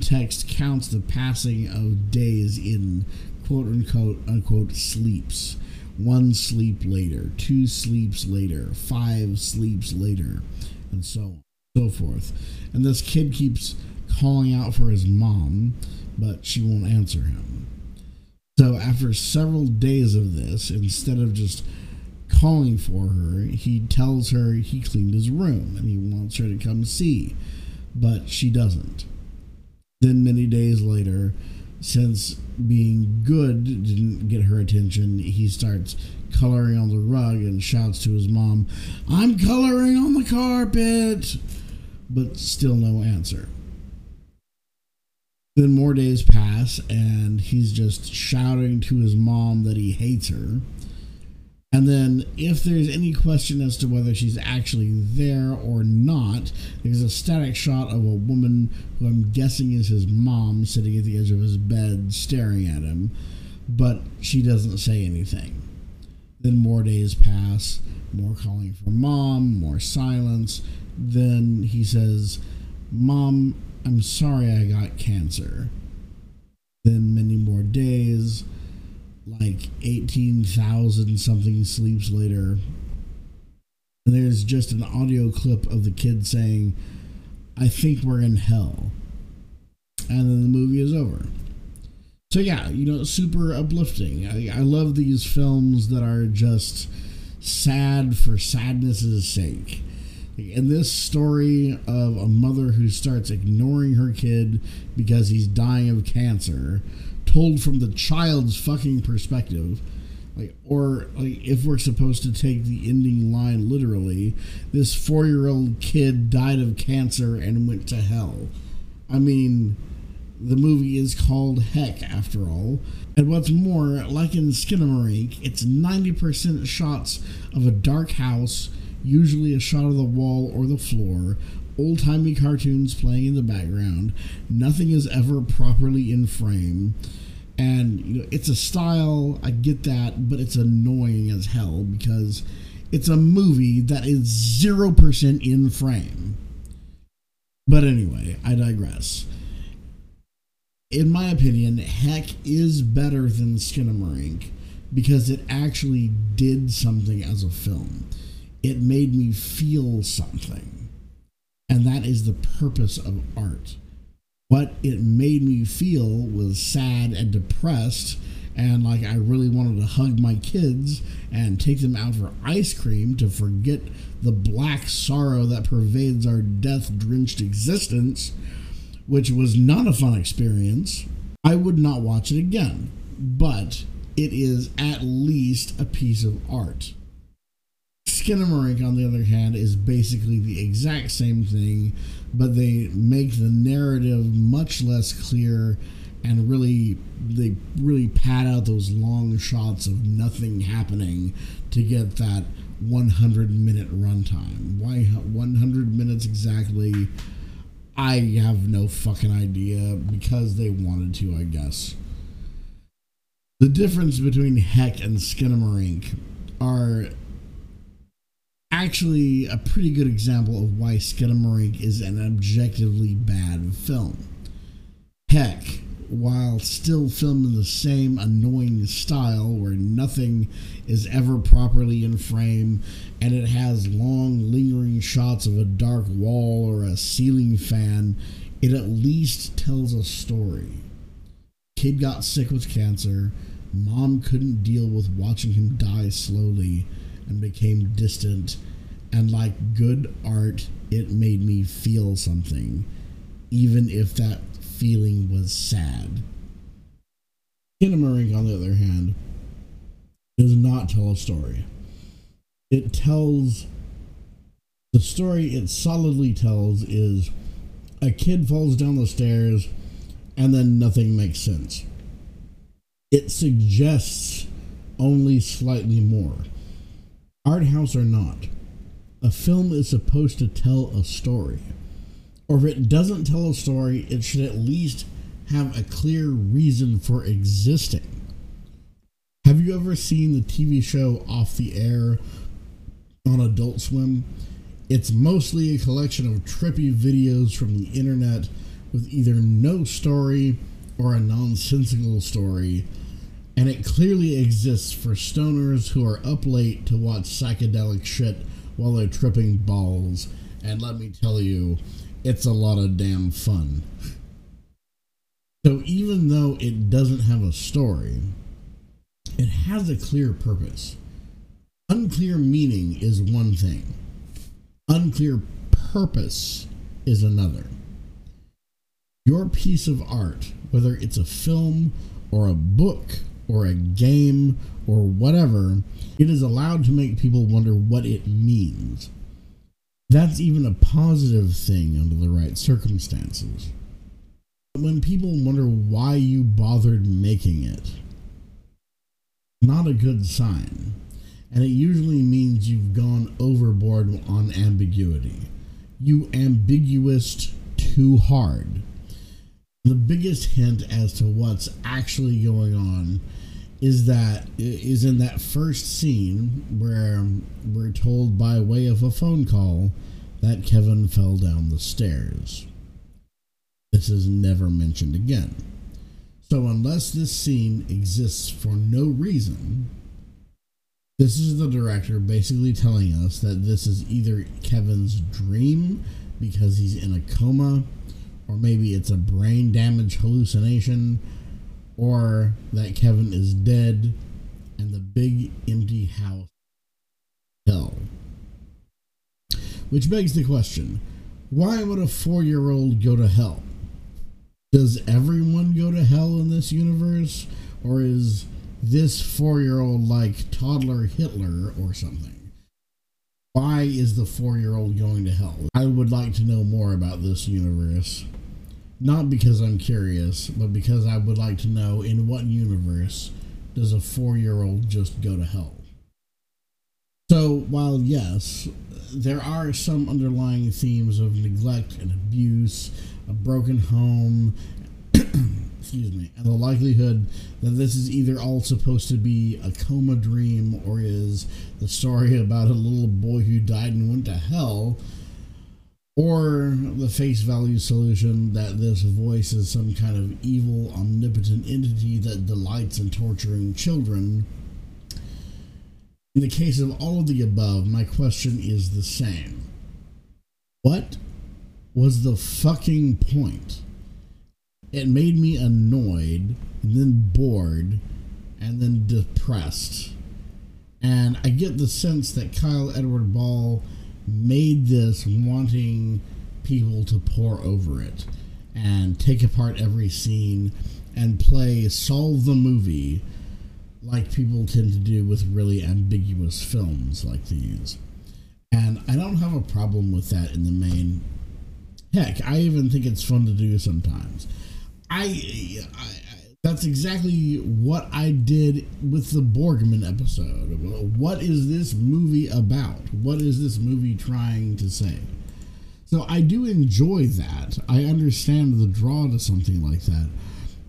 text counts the passing of days in quote-unquote sleeps. 1 sleep later, 2 sleeps later, 5 sleeps later, and so on and so forth. And this kid keeps calling out for his mom, but she won't answer him. So after several days of this, instead of just calling for her, he tells her he cleaned his room and he wants her to come see, but she doesn't. Then many days later, since being good didn't get her attention, he starts coloring on the rug and shouts to his mom, "I'm coloring on the carpet," but still no answer. Then more days pass, and he's just shouting to his mom that he hates her. And then if there's any question as to whether she's actually there or not, there's a static shot of a woman who I'm guessing is his mom sitting at the edge of his bed staring at him, but she doesn't say anything. Then more days pass, more calling for mom, more silence. Then he says, "Mom, I'm sorry I got cancer." Then many more days, like 18,000 something sleeps later, there's just an audio clip of the kid saying, "I think we're in hell," and then the movie is over. So yeah, you know, super uplifting. I love these films that are just sad for sadness's sake. And this story of a mother who starts ignoring her kid because he's dying of cancer, told from the child's fucking perspective, or if we're supposed to take the ending line literally, this 4-year-old kid died of cancer and went to hell. I mean, the movie is called Heck, after all. And what's more, like in Skinamarink, it's 90% shots of a dark house, usually a shot of the wall or the floor, old-timey cartoons playing in the background, nothing is ever properly in frame, and you know, it's a style, I get that, but it's annoying as hell because it's a movie that is 0% in frame. But anyway, I digress. In my opinion, Heck is better than Skinamarink because it actually did something as a film. It made me feel something. And that is the purpose of art. What it made me feel was sad and depressed, and like I really wanted to hug my kids and take them out for ice cream to forget the black sorrow that pervades our death-drenched existence, which was not a fun experience. I would not watch it again, but it is at least a piece of art. Skinamarink, on the other hand, is basically the exact same thing, but they make the narrative much less clear, and they really pad out those long shots of nothing happening to get that 100-minute runtime. Why 100 minutes exactly? I have no fucking idea, because they wanted to, I guess. The difference between Heck and Skinamarink are actually a pretty good example of why Skinamarink is an objectively bad film. Heck, while still filmed in the same annoying style where nothing is ever properly in frame, and it has long lingering shots of a dark wall or a ceiling fan, it at least tells a story. Kid got sick with cancer, mom couldn't deal with watching him die slowly and became distant, and like good art, it made me feel something, even if that feeling was sad. Skinamarink, on the other hand, does not tell a story. It tells, the story it solidly tells is a kid falls down the stairs and then nothing makes sense. It suggests only slightly more. Art house or not, a film is supposed to tell a story. Or if it doesn't tell a story, it should at least have a clear reason for existing. Have you ever seen the TV show Off the Air on Adult Swim? It's mostly a collection of trippy videos from the internet with either no story or a nonsensical story. And it clearly exists for stoners who are up late to watch psychedelic shit while they're tripping balls. And let me tell you, it's a lot of damn fun. So even though it doesn't have a story, it has a clear purpose. Unclear meaning is one thing. Unclear purpose is another. Your piece of art, whether it's a film or a book, or a game, or whatever, it is allowed to make people wonder what it means. That's even a positive thing under the right circumstances. But when people wonder why you bothered making it, not a good sign. And it usually means you've gone overboard on ambiguity. You ambiguoused too hard. The biggest hint as to what's actually going on is in that first scene where we're told by way of a phone call that Kevin fell down the stairs. This is never mentioned again. So unless this scene exists for no reason, this is the director basically telling us that this is either Kevin's dream because he's in a coma, or maybe it's a brain damage hallucination, or that Kevin is dead and the big empty house is hell. Which begs the question, why would a 4-year-old go to hell? Does everyone go to hell in this universe? Or is this 4-year-old like toddler Hitler or something? Why is the 4-year-old going to hell? I would like to know more about this universe. Not because I'm curious, but because I would like to know in what universe does a 4-year-old just go to hell? So, while yes, there are some underlying themes of neglect and abuse, a broken home, excuse me, and the likelihood that this is either all supposed to be a coma dream or is the story about a little boy who died and went to hell, or the face value solution that this voice is some kind of evil, omnipotent entity that delights in torturing children. In the case of all of the above, my question is the same. What was the fucking point? It made me annoyed, and then bored, and then depressed. And I get the sense that Kyle Edward Ball made this wanting people to pore over it and take apart every scene and play solve the movie like people tend to do with really ambiguous films like these. And I don't have a problem with that in the main. Heck, I even think it's fun to do sometimes. That's exactly what I did with the Borgman episode. What is this movie about? What is this movie trying to say? So I do enjoy that. I understand the draw to something like that.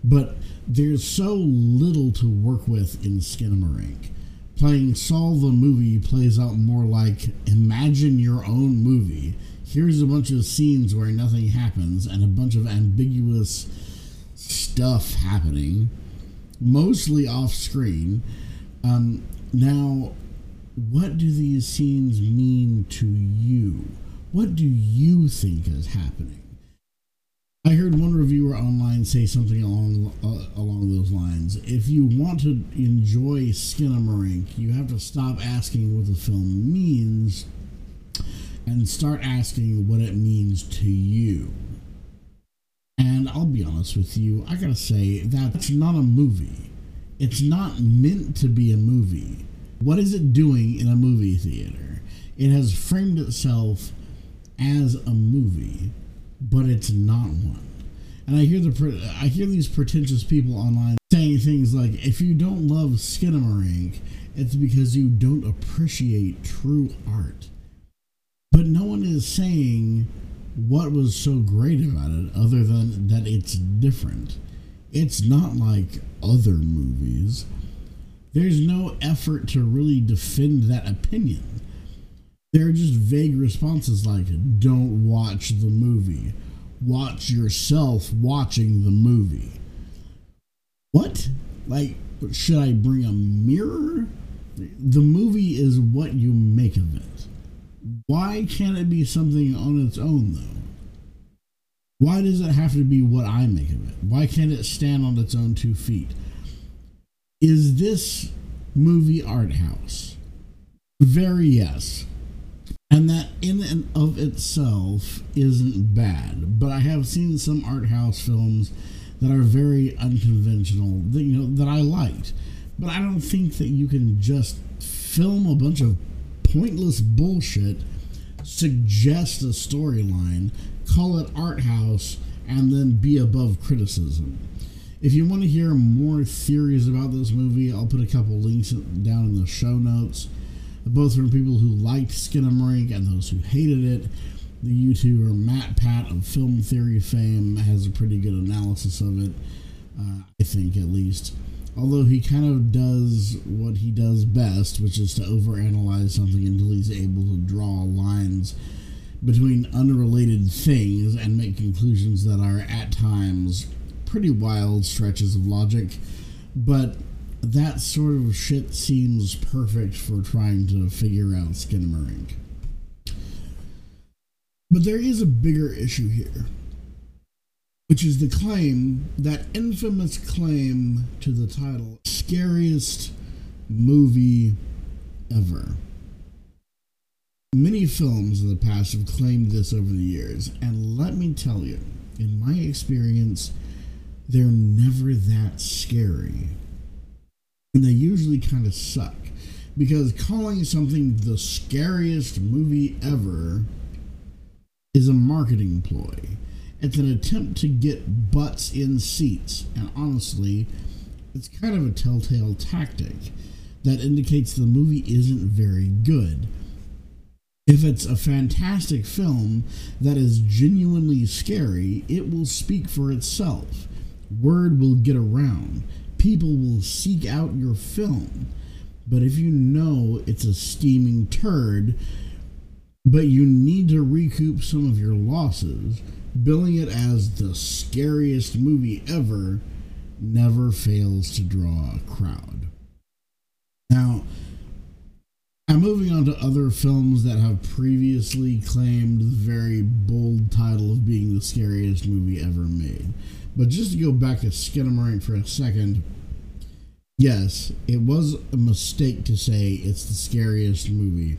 But there's so little to work with in Skinamarink. Playing solve the movie plays out more like imagine your own movie. Here's a bunch of scenes where nothing happens and a bunch of ambiguous stuff happening, mostly off screen. Now, what do these scenes mean to you? What do you think is happening? I heard one reviewer online say something along those lines. If you want to enjoy Skinamarink, you have to stop asking what the film means and start asking what it means to you. And I'll be honest with you, I gotta say, that's not a movie. It's not meant to be a movie. What is it doing in a movie theater? It has framed itself as a movie, but it's not one. And I hear these pretentious people online saying things like, if you don't love Skinamarink, it's because you don't appreciate true art. But no one is saying what was so great about it other than that it's different. It's not like other movies. There's no effort to really defend that opinion. There are just vague responses like, don't watch the movie. Watch yourself watching the movie. What? Like, should I bring a mirror? The movie is what you make of it. Why can't it be something on its own, though? Why does it have to be what I make of it? Why can't it stand on its own 2 feet? Is this movie art house? Very yes. And that in and of itself isn't bad, but I have seen some art house films that are very unconventional that, you know, that I liked. But I don't think that you can just film a bunch of pointless bullshit, suggest a storyline, call it art house, and then be above criticism. If you want to hear more theories about this movie, I'll put a couple links down in the show notes, both from people who liked Skinamarink and those who hated it. The YouTuber Matt Pat of Film Theory fame has a pretty good analysis of it, I think at least. Although he kind of does what he does best, which is to overanalyze something until he's able to draw lines between unrelated things and make conclusions that are, at times, pretty wild stretches of logic, but that sort of shit seems perfect for trying to figure out Skinamarink. But there is a bigger issue here, which is the claim, that infamous claim to the title, Scariest Movie Ever. Many films in the past have claimed this over the years, and let me tell you, in my experience, they're never that scary. And they usually kind of suck, because calling something the scariest movie ever is a marketing ploy. It's an attempt to get butts in seats, and honestly, it's kind of a telltale tactic that indicates the movie isn't very good. If it's a fantastic film that is genuinely scary, it will speak for itself. Word will get around. People will seek out your film. But if you know it's a steaming turd, but you need to recoup some of your losses, billing it as the scariest movie ever never fails to draw a crowd. Now, I'm moving on to other films that have previously claimed the very bold title of being the scariest movie ever made. But just to go back to Skinamarink for a second, yes, it was a mistake to say it's the scariest movie.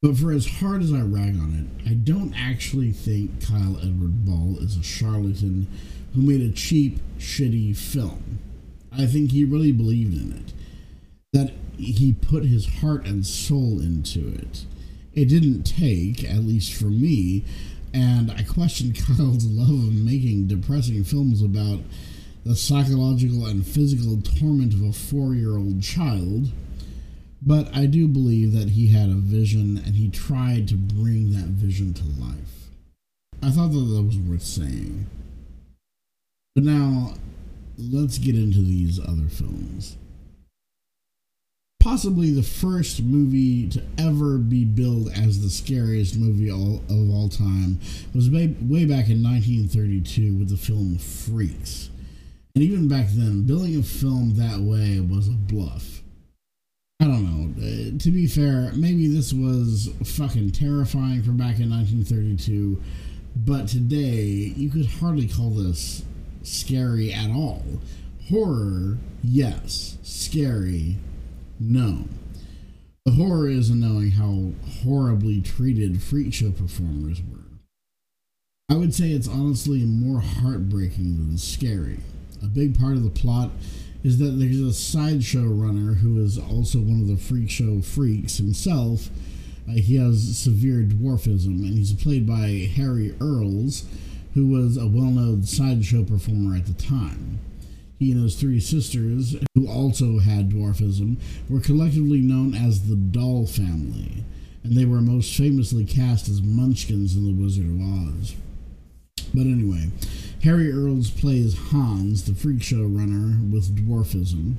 But for as hard as I rag on it, I don't actually think Kyle Edward Ball is a charlatan who made a cheap, shitty film. I think he really believed in it. That he put his heart and soul into it. It didn't take, at least for me, and I questioned Kyle's love of making depressing films about the psychological and physical torment of a 4-year-old child, but I do believe that he had a vision and he tried to bring that vision to life. I thought that was worth saying. But now, let's get into these other films. Possibly the first movie to ever be billed as the scariest movie of all time was way back in 1932 with the film Freaks. And even back then, billing a film that way was a bluff. I don't know. To be fair, maybe this was fucking terrifying for back in 1932, but today you could hardly call this scary at all. Horror, yes. Scary, no. The horror is in knowing how horribly treated freak show performers were. I would say it's honestly more heartbreaking than scary. A big part of the plot is that there's a sideshow runner who is also one of the freak show freaks himself. He has severe dwarfism, and he's played by Harry Earls, who was a well-known sideshow performer at the time. He and his three sisters, who also had dwarfism, were collectively known as the Doll Family, and they were most famously cast as Munchkins in The Wizard of Oz. But anyway, Harry Earls plays Hans, the freak show runner with dwarfism,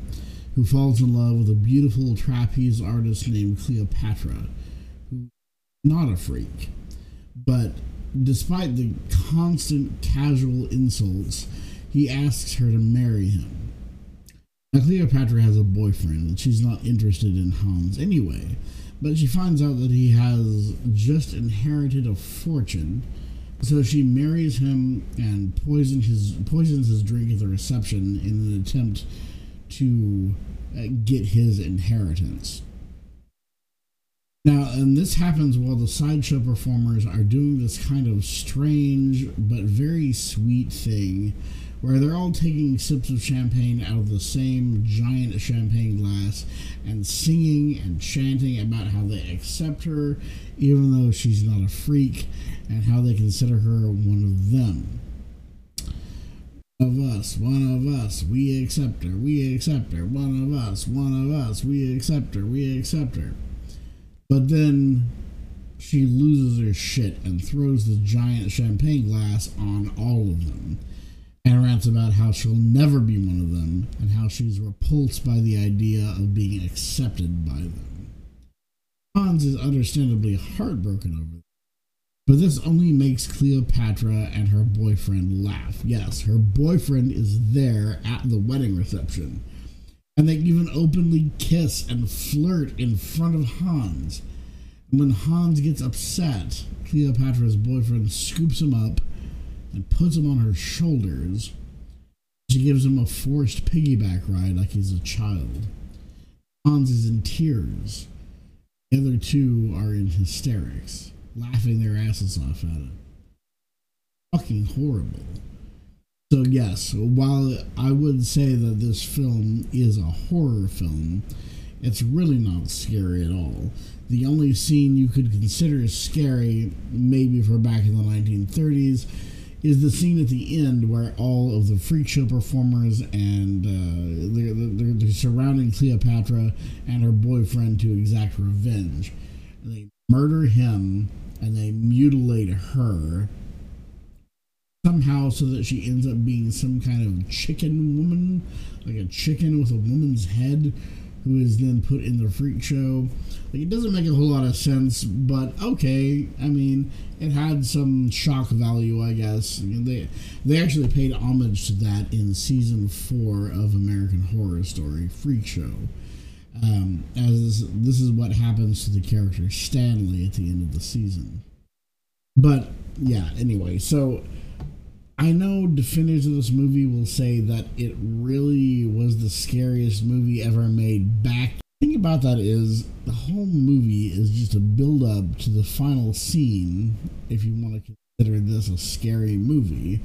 who falls in love with a beautiful trapeze artist named Cleopatra, who's not a freak. But despite the constant casual insults, he asks her to marry him. Now, Cleopatra has a boyfriend, and she's not interested in Hans anyway, but she finds out that he has just inherited a fortune, so she marries him and poisons his drink at the reception in an attempt to get his inheritance. Now, and this happens while the sideshow performers are doing this kind of strange but very sweet thing where they're all taking sips of champagne out of the same giant champagne glass and singing and chanting about how they accept her, even though she's not a freak, and how they consider her one of them. One of us, we accept her, one of us, we accept her, we accept her. But then she loses her shit and throws the giant champagne glass on all of them, and rants about how she'll never be one of them, and how she's repulsed by the idea of being accepted by them. Hans is understandably heartbroken over this, But this only makes Cleopatra and her boyfriend laugh. Yes, her boyfriend is there at the wedding reception. And they even openly kiss and flirt in front of Hans. And when Hans gets upset, Cleopatra's boyfriend scoops him up and puts him on her shoulders. She gives him a forced piggyback ride like he's a child. Hans is in tears. The other two are in hysterics, laughing their asses off at it. Fucking horrible. So yes, while I would say that this film is a horror film, it's really not scary at all. The only scene you could consider scary, maybe for back in the 1930s, is the scene at the end where all of the freak show performers and they're surrounding Cleopatra and her boyfriend to exact revenge. They murder him and they mutilate her somehow so that she ends up being some kind of chicken woman, like a chicken with a woman's head, who is then put in the freak show. Like, it doesn't make a whole lot of sense, but okay, I mean, it had some shock value, I guess. I mean, they actually paid homage to that in season 4 of American Horror Story, Freak Show, as this is what happens to the character Stanley at the end of the season. But yeah, anyway, so I know defenders of this movie will say that it really was the scariest movie ever made back. The thing about that is the whole movie is just a build up to the final scene, if you want to consider this a scary movie.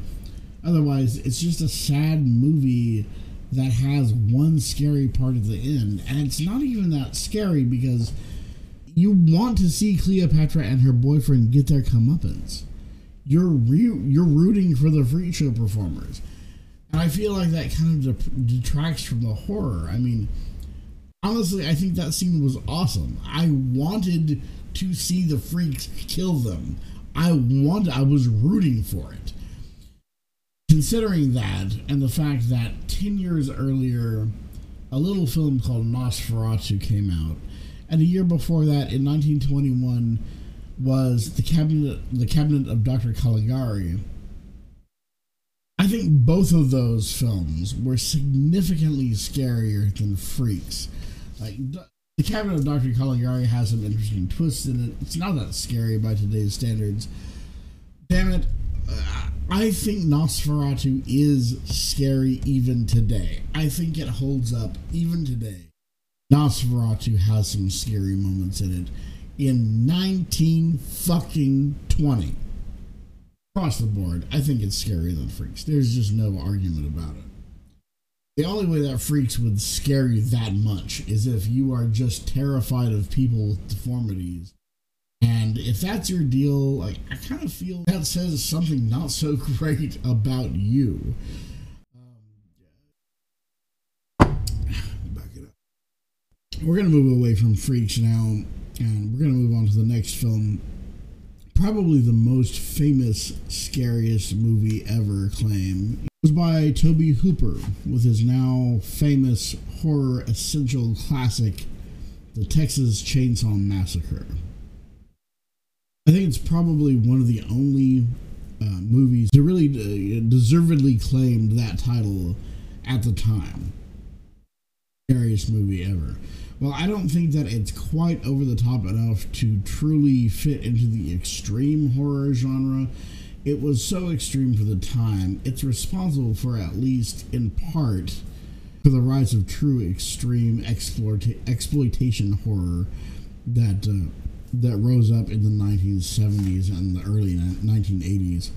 Otherwise, it's just a sad movie that has one scary part at the end, and it's not even that scary because you want to see Cleopatra and her boyfriend get their comeuppance. You're rooting for the freak show performers. And I feel like that kind of detracts from the horror. I mean, honestly, I think that scene was awesome. I wanted to see the freaks kill them. I was rooting for it. Considering that, and the fact that 10 years earlier, a little film called Nosferatu came out. And a year before that, in 1921... was the Cabinet of Dr. Caligari. I think both of those films were significantly scarier than Freaks. Like, the Cabinet of Dr. Caligari has some interesting twists in it. It's not that scary by today's standards. Damn it. I think Nosferatu is scary even today. I think it holds up even today. Nosferatu has some scary moments in it. In 1920. Across the board, I think it's scarier than Freaks. There's just no argument about it. The only way that Freaks would scare you that much is if you are just terrified of people with deformities. And if that's your deal, like, I kind of feel that says something not so great about you. Back it up. We're going to move away from Freaks now. And we're going to move on to the next film, probably the most famous, scariest movie ever claimed. It was by Tobe Hooper with his now famous horror essential classic, The Texas Chainsaw Massacre. I think it's probably one of the only movies that really deservedly claimed that title at the time. Scariest movie ever. Well, I don't think that it's quite over the top enough to truly fit into the extreme horror genre. It was so extreme for the time. It's responsible for, at least in part, for the rise of true extreme exploitation horror that that rose up in the 1970s and the early 1980s.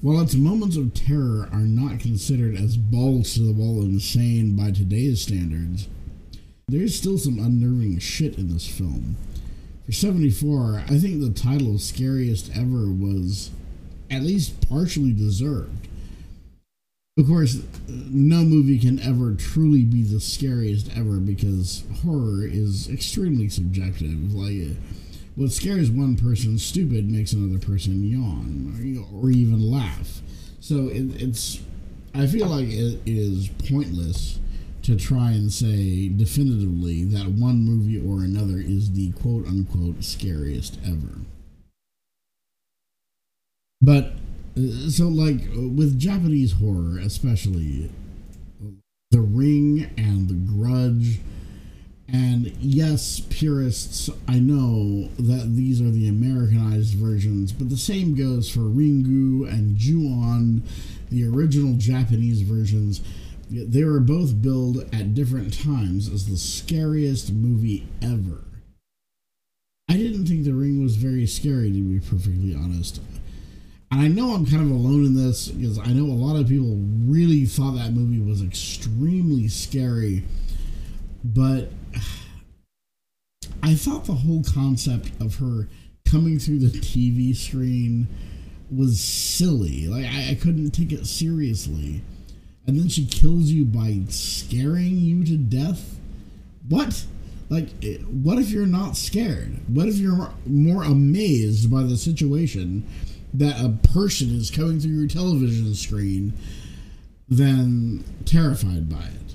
While its moments of terror are not considered as balls to the wall insane by today's standards, there is still some unnerving shit in this film. For 74, I think the title Scariest Ever was at least partially deserved. Of course, no movie can ever truly be the scariest ever because horror is extremely subjective. Like, what scares one person stupid makes another person yawn or even laugh. So it's I feel like it is pointless to try and say definitively that one movie or another is the quote-unquote scariest ever. But so, like, with Japanese horror, especially The Ring and The Grudge, and yes, purists, I know that these are the Americanized versions, but the same goes for Ringu and Ju-on, the original Japanese versions. They were both billed at different times as the scariest movie ever. I didn't think The Ring was very scary, to be perfectly honest. And I know I'm kind of alone in this, because I know a lot of people really thought that movie was extremely scary, but I thought the whole concept of her coming through the TV screen was silly. Like, I couldn't take it seriously. And then she kills you by scaring you to death? What? Like, what if you're not scared? What if you're more amazed by the situation that a person is coming through your television screen than terrified by it?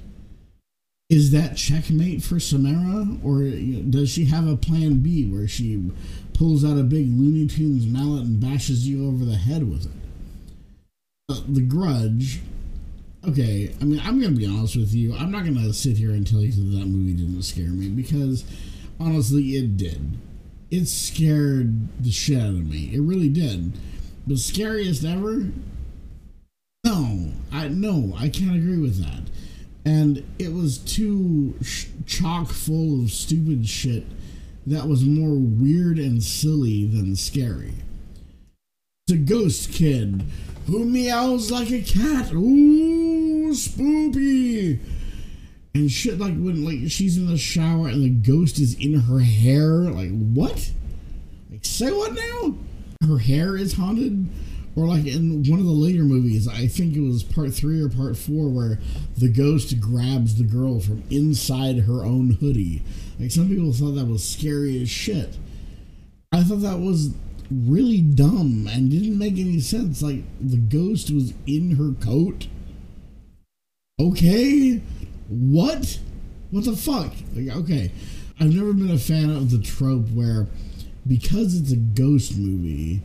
Is that checkmate for Samara? Or does she have a plan B where she pulls out a big Looney Tunes mallet and bashes you over the head with it? The Grudge... Okay, I mean, I'm going to be honest with you. I'm not going to sit here and tell you that that movie didn't scare me, because, honestly, it did. It scared the shit out of me. It really did. But scariest ever? No, I can't agree with that. And it was too chock full of stupid shit that was more weird and silly than scary. It's a ghost kid who meows like a cat. Ooh, spoopy. And shit, like when she's in the shower and the ghost is in her hair. Like, what? Like, say what now? Her hair is haunted? Or like in one of the later movies, I think it was part 3 or part 4, where the ghost grabs the girl from inside her own hoodie. Like, some people thought that was scary as shit. I thought that was really dumb and didn't make any sense. Like, the ghost was in her coat. Okay, what the fuck? Like, okay, I've never been a fan of the trope where, because it's a ghost movie,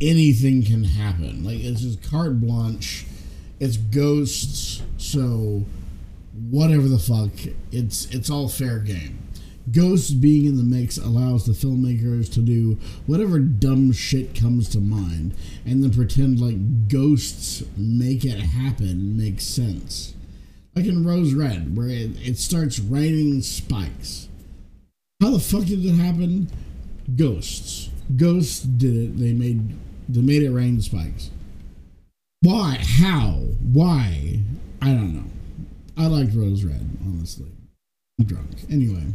anything can happen. Like, it's just carte blanche. It's ghosts, so whatever the fuck, it's all fair game. Ghosts being in the mix allows the filmmakers to do whatever dumb shit comes to mind, and then pretend like ghosts make it happen makes sense. Like in Rose Red, where it starts raining spikes. How the fuck did it happen? Ghosts. Ghosts did it. They made it rain spikes. Why? How? Why? I don't know. I liked Rose Red, honestly. I'm drunk. Anyway.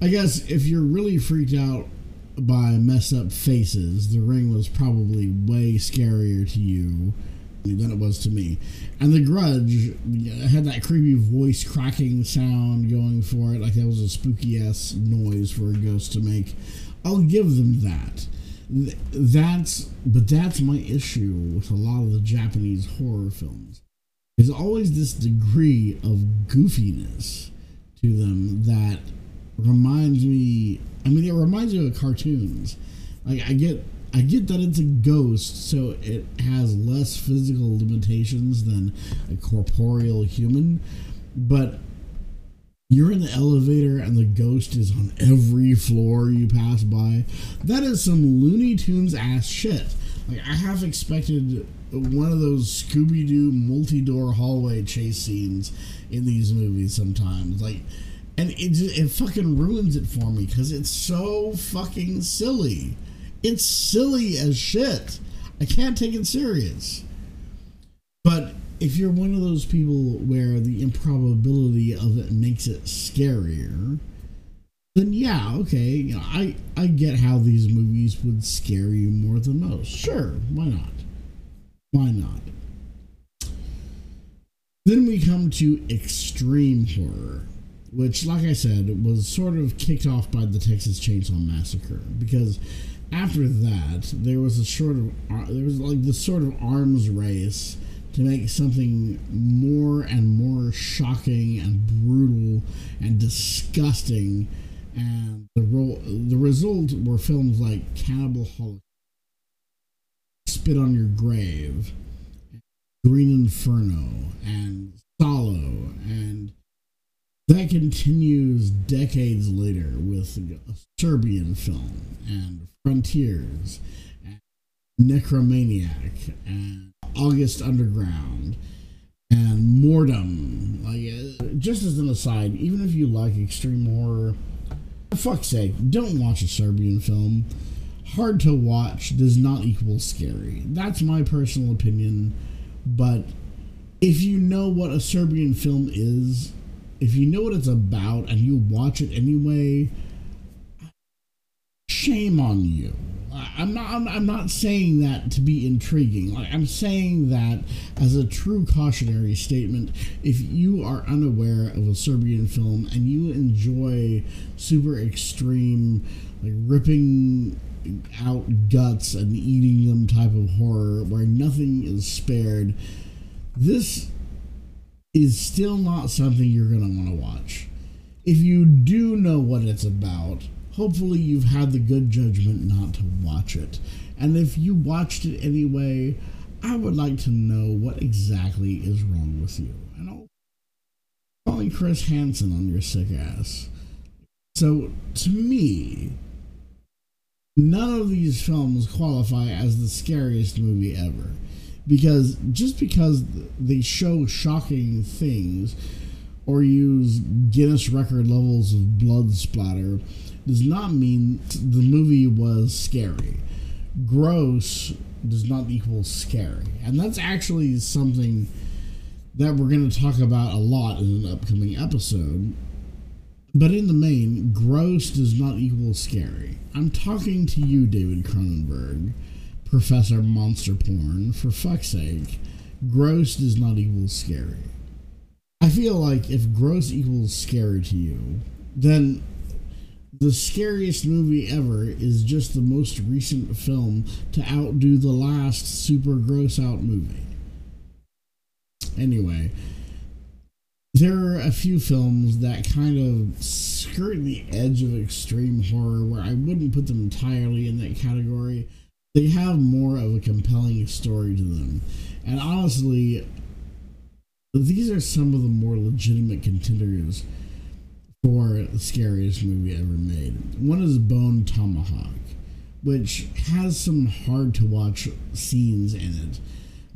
I guess if you're really freaked out by messed up faces, The Ring was probably way scarier to you than it was to me. And The Grudge had that creepy voice cracking sound going for it, like that was a spooky ass noise for a ghost to make. I'll give them that. But that's my issue with a lot of the Japanese horror films. There's always this degree of goofiness to them that reminds me, I mean, it reminds me of cartoons. Like, I get that it's a ghost, so it has less physical limitations than a corporeal human, but you're in the elevator and the ghost is on every floor you pass by. That is some Looney Tunes ass shit. Like, I half expected one of those Scooby-Doo multi-door hallway chase scenes in these movies sometimes. Like, and it fucking ruins it for me, because it's so fucking silly. It's silly as shit. I can't take it serious. But if you're one of those people where the improbability of it makes it scarier, then yeah, okay, you know, I get how these movies would scare you more than most. Sure, why not? Why not? Then we come to extreme horror, which, like I said, was sort of kicked off by the Texas Chainsaw Massacre, because after that there was like this sort of arms race to make something more and more shocking and brutal and disgusting, and the result were films like Cannibal Holocaust, Spit on Your Grave, Green Inferno, and Solo, and that continues decades later with Serbian Film, and Frontiers, and Necromaniac, and August Underground, and Mortem. Like, just as an aside, even if you like extreme horror, for fuck's sake, don't watch a Serbian film. Hard to watch does not equal scary. That's my personal opinion, but if you know what a Serbian film is, if you know what it's about, and you watch it anyway, shame on you. I'm not saying that to be intriguing. Like, I'm saying that as a true cautionary statement. If you are unaware of a Serbian film and you enjoy super extreme, like ripping out guts and eating them type of horror where nothing is spared, this is still not something you're going to want to watch. If you do know what it's about, hopefully you've had the good judgment not to watch it. And if you watched it anyway, I would like to know what exactly is wrong with you. And I'll call Chris Hansen on your sick ass. So, to me, none of these films qualify as the scariest movie ever. Because just because they show shocking things or use Guinness record levels of blood splatter does not mean the movie was scary. Gross does not equal scary. And that's actually something that we're going to talk about a lot in an upcoming episode. But in the main, gross does not equal scary. I'm talking to you, David Cronenberg, Professor Monster Porn. For fuck's sake, gross does not equal scary. I feel like if gross equals scary to you, then the scariest movie ever is just the most recent film to outdo the last super gross out movie. Anyway, there are a few films that kind of skirt the edge of extreme horror where I wouldn't put them entirely in that category. They have more of a compelling story to them. And honestly, these are some of the more legitimate contenders for the scariest movie ever made. One is Bone Tomahawk, which has some hard to watch scenes in it,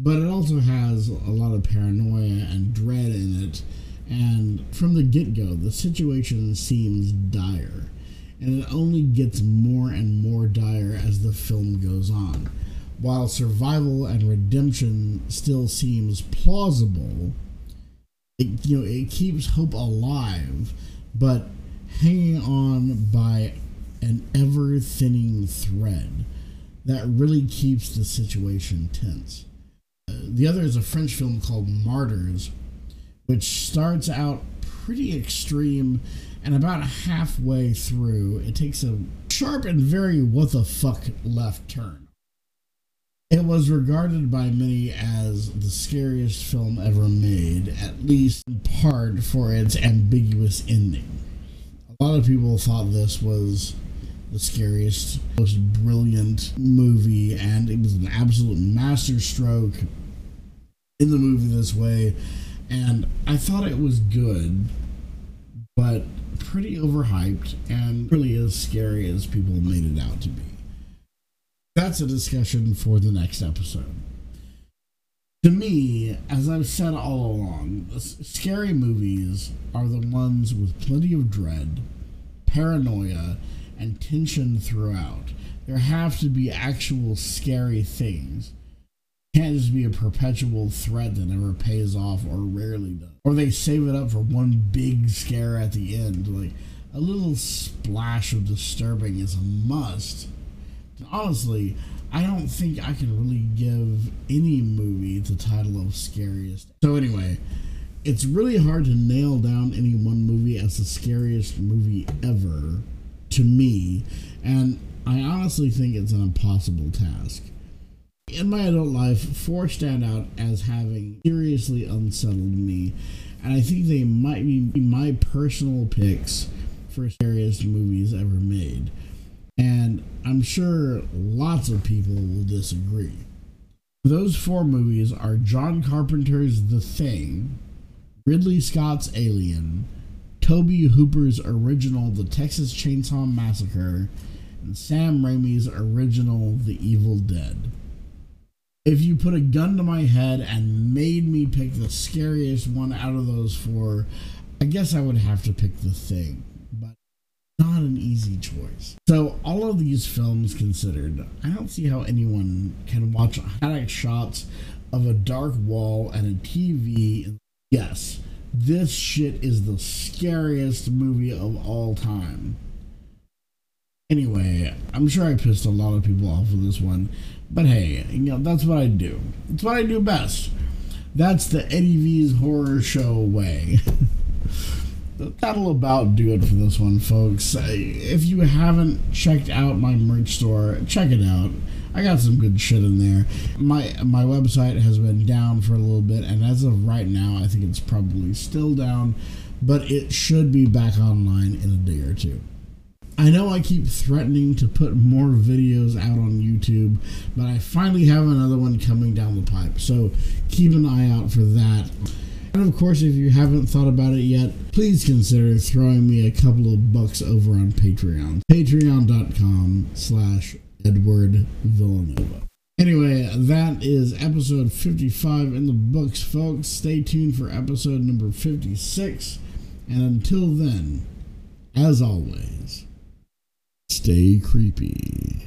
but it also has a lot of paranoia and dread in it, and from the get-go, the situation seems dire, and it only gets more and more dire as the film goes on. While survival and redemption still seems plausible, it keeps hope alive, but hanging on by an ever-thinning thread that really keeps the situation tense. The other is a French film called Martyrs, which starts out pretty extreme, and about halfway through, it takes a sharp and very what-the-fuck left turn. It was regarded by many as the scariest film ever made, at least in part for its ambiguous ending. A lot of people thought this was the scariest, most brilliant movie, and it was an absolute masterstroke in the movie this way, and I thought it was good, but pretty overhyped and really as scary as people made it out to be. That's a discussion for the next episode. To me, as I've said all along, scary movies are the ones with plenty of dread, paranoia, and tension throughout. There have to be actual scary things. It can't just be a perpetual threat that never pays off or rarely does. Or they save it up for one big scare at the end. Like, a little splash of disturbing is a must. Honestly, I don't think I can really give any movie the title of scariest. So anyway, it's really hard to nail down any one movie as the scariest movie ever to me, and I honestly think it's an impossible task. In my adult life, four stand out as having seriously unsettled me, and I think they might be my personal picks for scariest movies ever made. And I'm sure lots of people will disagree. Those four movies are John Carpenter's The Thing, Ridley Scott's Alien, Tobe Hooper's original The Texas Chainsaw Massacre, and Sam Raimi's original The Evil Dead. If you put a gun to my head and made me pick the scariest one out of those four, I guess I would have to pick The Thing, but not an easy choice. So all of these films considered, I don't see how anyone can watch static shots of a dark wall and a TV. Yes, this shit is the scariest movie of all time. Anyway, I'm sure I pissed a lot of people off with this one, but hey, you know, that's what I do. It's what I do best. That's the Eddie B's Horror Show way. That'll about do it for this one, folks. If you haven't checked out my merch store, check it out. I got some good shit in there. My website has been down for a little bit, and as of right now, I think it's probably still down, but it should be back online in a day or two. I know I keep threatening to put more videos out on YouTube, but I finally have another one coming down the pipe, so keep an eye out for that. And of course, if you haven't thought about it yet, please consider throwing me a couple of bucks over on Patreon. Patreon.com/EdwardVillanova. Anyway, that is episode 55 in the books, folks. Stay tuned for episode number 56. And until then, as always, stay creepy.